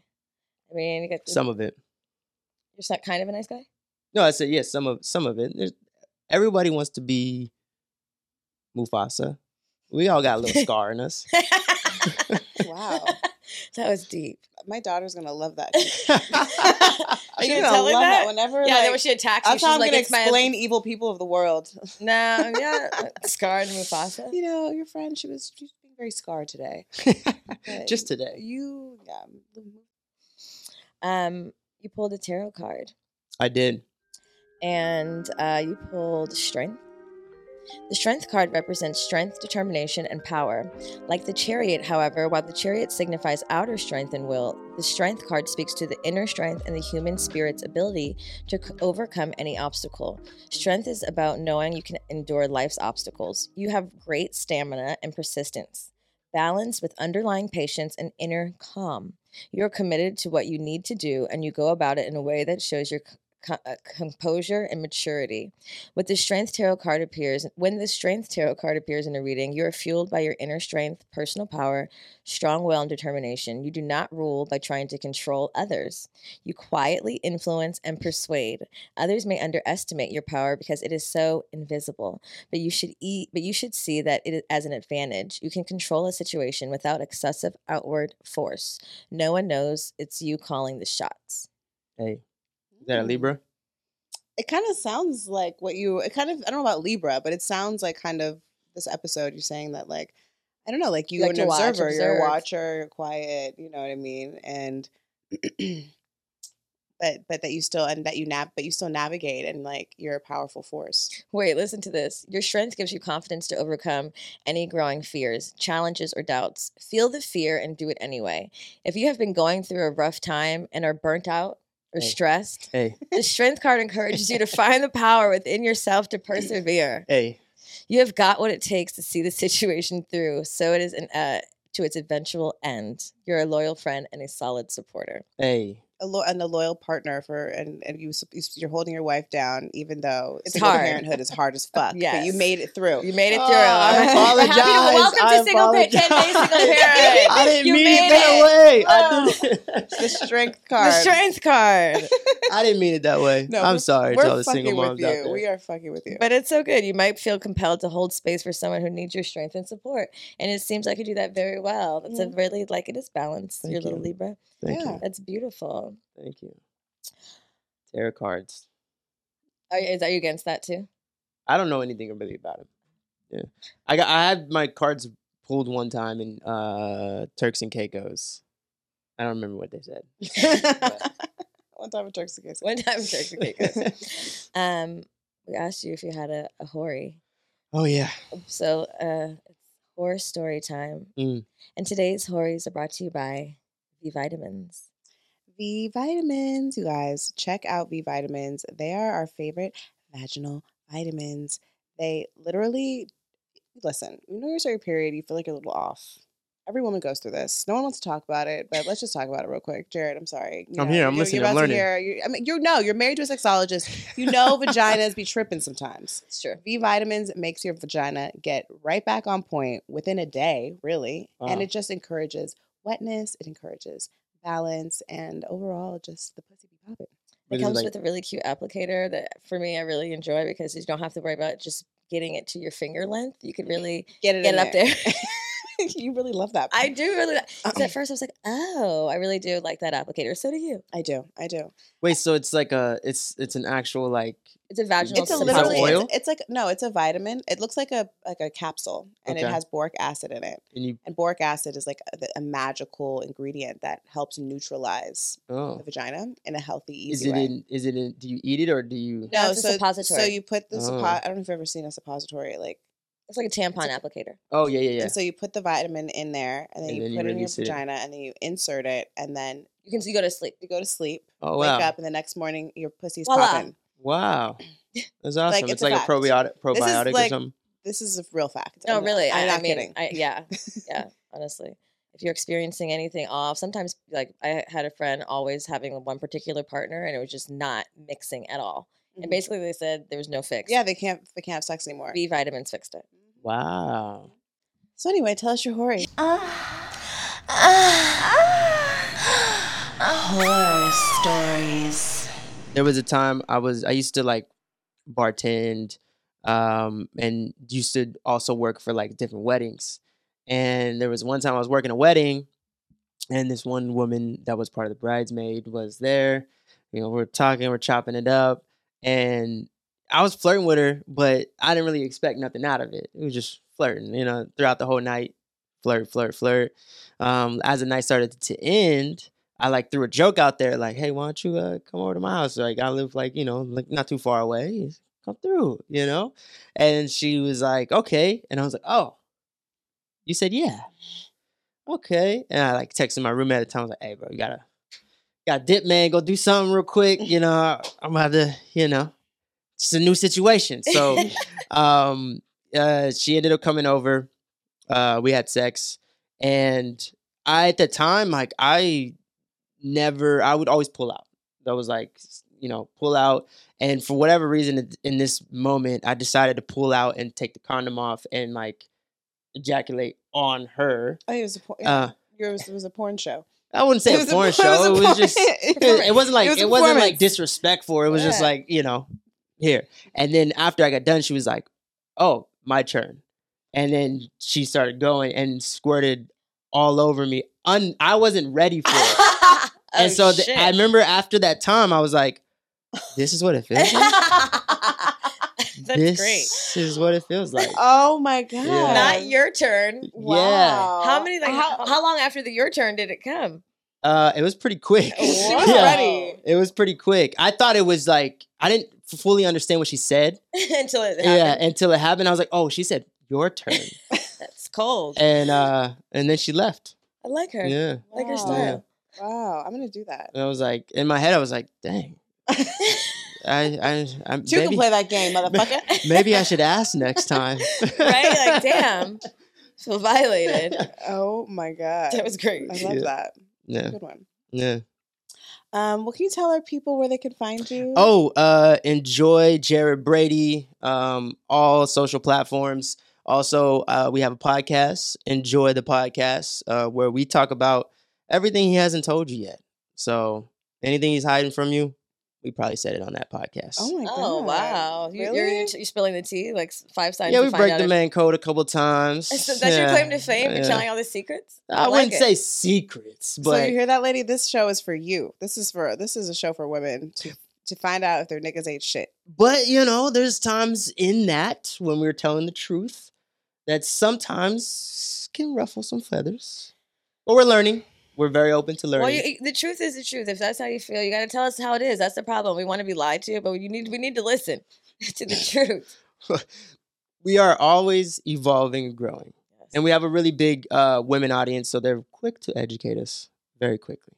I mean, you got some of it. You're not kind of a nice guy? No, I said yes. Yeah, some of some of it. There's, everybody wants to be Mufasa. We all got a little scar in us. Wow, that was deep. My daughter's gonna love that. Are you gonna tell her that? that whenever? Yeah, like, when she attacks you, she's like, I'm gonna explain my... evil people of the world. No, yeah, scarred Mufasa. You know, your friend. She was. She, very scarred today. Just today. You yeah. Um you pulled a tarot card. I did. And uh you pulled strength. The strength card represents strength, determination, and power. Like the chariot, however, while the chariot signifies outer strength and will, the strength card speaks to the inner strength and the human spirit's ability to c- overcome any obstacle. Strength is about knowing you can endure life's obstacles. You have great stamina and persistence, balance with underlying patience and inner calm. You're committed to what you need to do, and you go about it in a way that shows your c- composure and maturity. With the strength tarot card appears, when the strength tarot card appears in a reading, you are fueled by your inner strength, personal power, strong will, and determination. You do not rule by trying to control others. You quietly influence and persuade. Others may underestimate your power because it is so invisible, but you should eat, but you should see that it is as an advantage. You can control a situation without excessive outward force. No one knows it's you calling the shots. Hey. Is that a Libra? It kind of sounds like what you, it kind of, I don't know about Libra, but it sounds like kind of this episode you're saying that like, I don't know, like you're like an observer, watch, observe. You're a watcher, you're quiet, you know what I mean? And, but, but that you still, and that you nav, but you still navigate and like you're a powerful force. Wait, listen to this. Your strength gives you confidence to overcome any growing fears, challenges, or doubts. Feel the fear and do it anyway. If you have been going through a rough time and are burnt out, or hey. stressed. Hey. The strength card encourages you to find the power within yourself to persevere. Hey. You have got what it takes to see the situation through, so it is an, uh, to its eventual end. You're a loyal friend and a solid supporter. Hey. A lo- and a loyal partner for, and, and you, you're holding your wife down, even though it's hard. Parenthood is hard as fuck. Yes. But you made it through. You made it through. Oh, I apologize. Happy to, welcome I to single parent. I didn't you mean it that way. I did it. The strength card. The strength card. I didn't mean it that way. No, I'm sorry to all the single moms out there. We are fucking with you. But it's so good. You might feel compelled to hold space for someone who needs your strength and support. And it seems like you do that very well. That's mm-hmm. a really, like, it is balanced, Thank your you. little Libra. Thank yeah. you. That's beautiful. Thank you. Tarot cards. Are, is, are you against that too? I don't know anything really about them. Yeah, I got. I had my cards pulled one time in uh, Turks and Caicos. I don't remember what they said. one time in Turks and Caicos. One time in Turks and Caicos. um, we asked you if you had a, a hoary. Oh yeah. So uh, it's horror story time. Mm. And today's hoaries are brought to you by V-Vitamins. V-Vitamins, you guys, check out V-Vitamins. They are our favorite vaginal vitamins. They literally, listen, you know you're starting your period, you feel like you're a little off. Every woman goes through this. No one wants to talk about it, but let's just talk about it real quick. Jared, I'm sorry. You know, I'm here. I'm listening. I'm learning. You're, I mean, you know, you're married to a sexologist. You know vaginas be tripping sometimes. It's true. V-Vitamins makes your vagina get right back on point within a day, really, wow. and it just encourages wetness, it encourages balance, and overall just the pussy be popping. It comes like, with a really cute applicator that for me I really enjoy because you don't have to worry about just getting it to your finger length. You could really get it, get it up there. You really love that part. I do really. Because at first I was like, oh, I really do like that applicator. So do you. I do. I do. Wait, so it's like a, it's it's an actual like. It's a vaginal. It's a literally. Oil? It's, it's like no, it's a vitamin. It looks like a like a capsule, and okay. it has boric acid in it. And, you, and boric acid is like a, a magical ingredient that helps neutralize oh. the vagina in a healthy, easy is it way. In, is it in? Do you eat it or do you? No, no it's so, a suppository. So you put the oh. suppo- I don't know if you've ever seen a suppository like. It's like a tampon a, applicator. Oh, yeah, yeah, yeah. And so you put the vitamin in there, and then and you then put you it in your vagina, it. And then you insert it, and then you can so you go to sleep. You go to sleep. Oh, wow. Wake up, and the next morning, your pussy's Voila. popping. Wow. That's awesome. Like, it's, it's a like fact. a probiotic, probiotic like, or something. This is a real fact. No, I'm, really. I'm I, not I mean, kidding. I, yeah. Yeah, honestly. If you're experiencing anything off, sometimes, like, I had a friend always having one particular partner, and it was just not mixing at all. Mm-hmm. And basically, they said there was no fix. Yeah, they can't they can't have sex anymore. V-Vitamins fixed it. Wow. So anyway, tell us your horror. Uh, uh, uh, horror stories. There was a time I was I used to like bartend, um, and used to also work for like different weddings. And there was one time I was working a wedding, and this one woman that was part of the bridesmaid was there. You know, we're talking, we're chopping it up, and I was flirting with her, but I didn't really expect nothing out of it. It was just flirting, you know, throughout the whole night. Flirt, flirt, flirt. Um, as the night started to end, I like threw a joke out there, like, "Hey, why don't you uh, come over to my house? Like, I live like, you know, like not too far away. Come through, you know." And she was like, "Okay," and I was like, "Oh, you said yeah, okay." And I like texted my roommate at the time. I was like, "Hey, bro, you gotta, gotta dip, man. Go do something real quick. You know, I'm gonna have to, you know." It's a new situation. So um, uh, she ended up coming over. Uh, we had sex. And I, at the time, like, I never, I would always pull out. That was like, you know, pull out. And for whatever reason, in this moment, I decided to pull out and take the condom off and, like, ejaculate on her. Oh, it was a, por- uh, it was, it was a porn show. I wouldn't say a porn a, show. It was, it was just, it, it wasn't like, it, was it wasn't like disrespectful. It was yeah. just like, you know. Here. And then after I got done, she was like, "Oh, my turn." And then she started going and squirted all over me. Un- I wasn't ready for it. oh, and so th- I remember after that time, I was like, this is what it feels like. That's this great. This is what it feels like. Oh, my God. Yeah. Not your turn. Wow. Yeah. How many? Like, how, how long after the your turn did it come? Uh, It was pretty quick. She was yeah. ready. It was pretty quick. I thought it was like, I didn't fully understand what she said until it happened. Yeah, until it happened. I was like, "Oh, she said your turn." That's cold. And uh, and then she left. I like her. Yeah, wow. I like her style. Yeah. Wow, I'm gonna do that. And I was like, in my head, I was like, "Dang, I, I, I'm." You can play that game, motherfucker. Maybe I should ask next time. Right? Like, damn, so violated. Oh my God, that was great. I love yeah. that. Yeah, good one. Yeah. Um, well, can you tell our people where they can find you? Oh, uh, Enjoy Jared Brady, um, all social platforms. Also, uh, we have a podcast, Enjoy the Podcast, uh, where we talk about everything he hasn't told you yet. So anything he's hiding from you, we probably said it on that podcast. Oh, my God. Oh, wow. You, really? You're, you're, you're spilling the tea like five times. Yeah, we break the man code a couple times. So that's yeah. your claim to fame yeah. for telling all the secrets? I, I like wouldn't it. say secrets, but. So you hear that, lady? This show is for you. This is for this is a show for women to, to find out if their niggas ain't shit. But, you know, there's times in that when we're telling the truth that sometimes can ruffle some feathers. But we're learning. We're very open to learning. Well, you, the truth is the truth. If that's how you feel, you got to tell us how it is. That's the problem. We want to be lied to, but we need we need to listen to the truth. We are always evolving and growing. Yes. And we have a really big uh, women audience, so they're quick to educate us very quickly.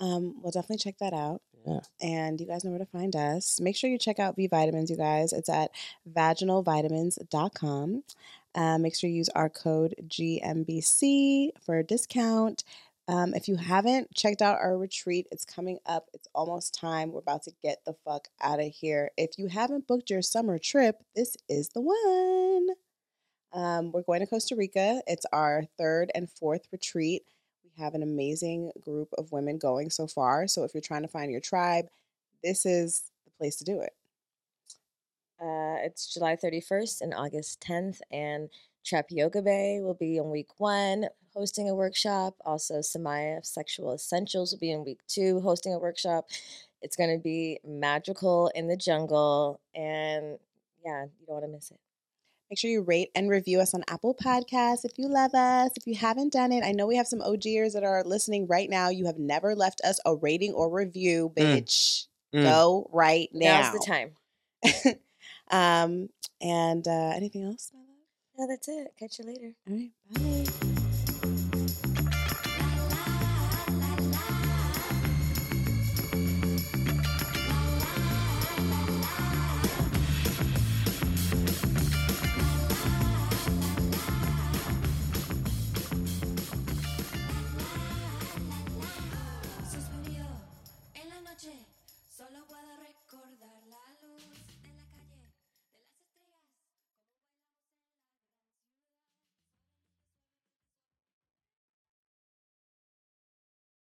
Um, we'll definitely check that out. Yeah. And you guys know where to find us. Make sure you check out V-Vitamins, you guys. It's at vaginal vitamins dot com. Uh, make sure you use our code G M B C for a discount. Um, if you haven't checked out our retreat, it's coming up. It's almost time. We're about to get the fuck out of here. If you haven't booked your summer trip, this is the one. Um, we're going to Costa Rica. It's our third and fourth retreat. We have an amazing group of women going so far. So if you're trying to find your tribe, this is the place to do it. Uh, it's July thirty-first and August tenth, and Trap Yoga Bay will be in week one, hosting a workshop. Also, Samaya of Sexual Essentials will be in week two, hosting a workshop. It's going to be magical in the jungle, and yeah, you don't want to miss it. Make sure you rate and review us on Apple Podcasts if you love us. If you haven't done it, I know we have some OGers that are listening right now. You have never left us a rating or review, bitch. Mm. Go mm. right now. Now's the time. um, and uh, anything else? No, that's it. Catch you later. All right. Bye.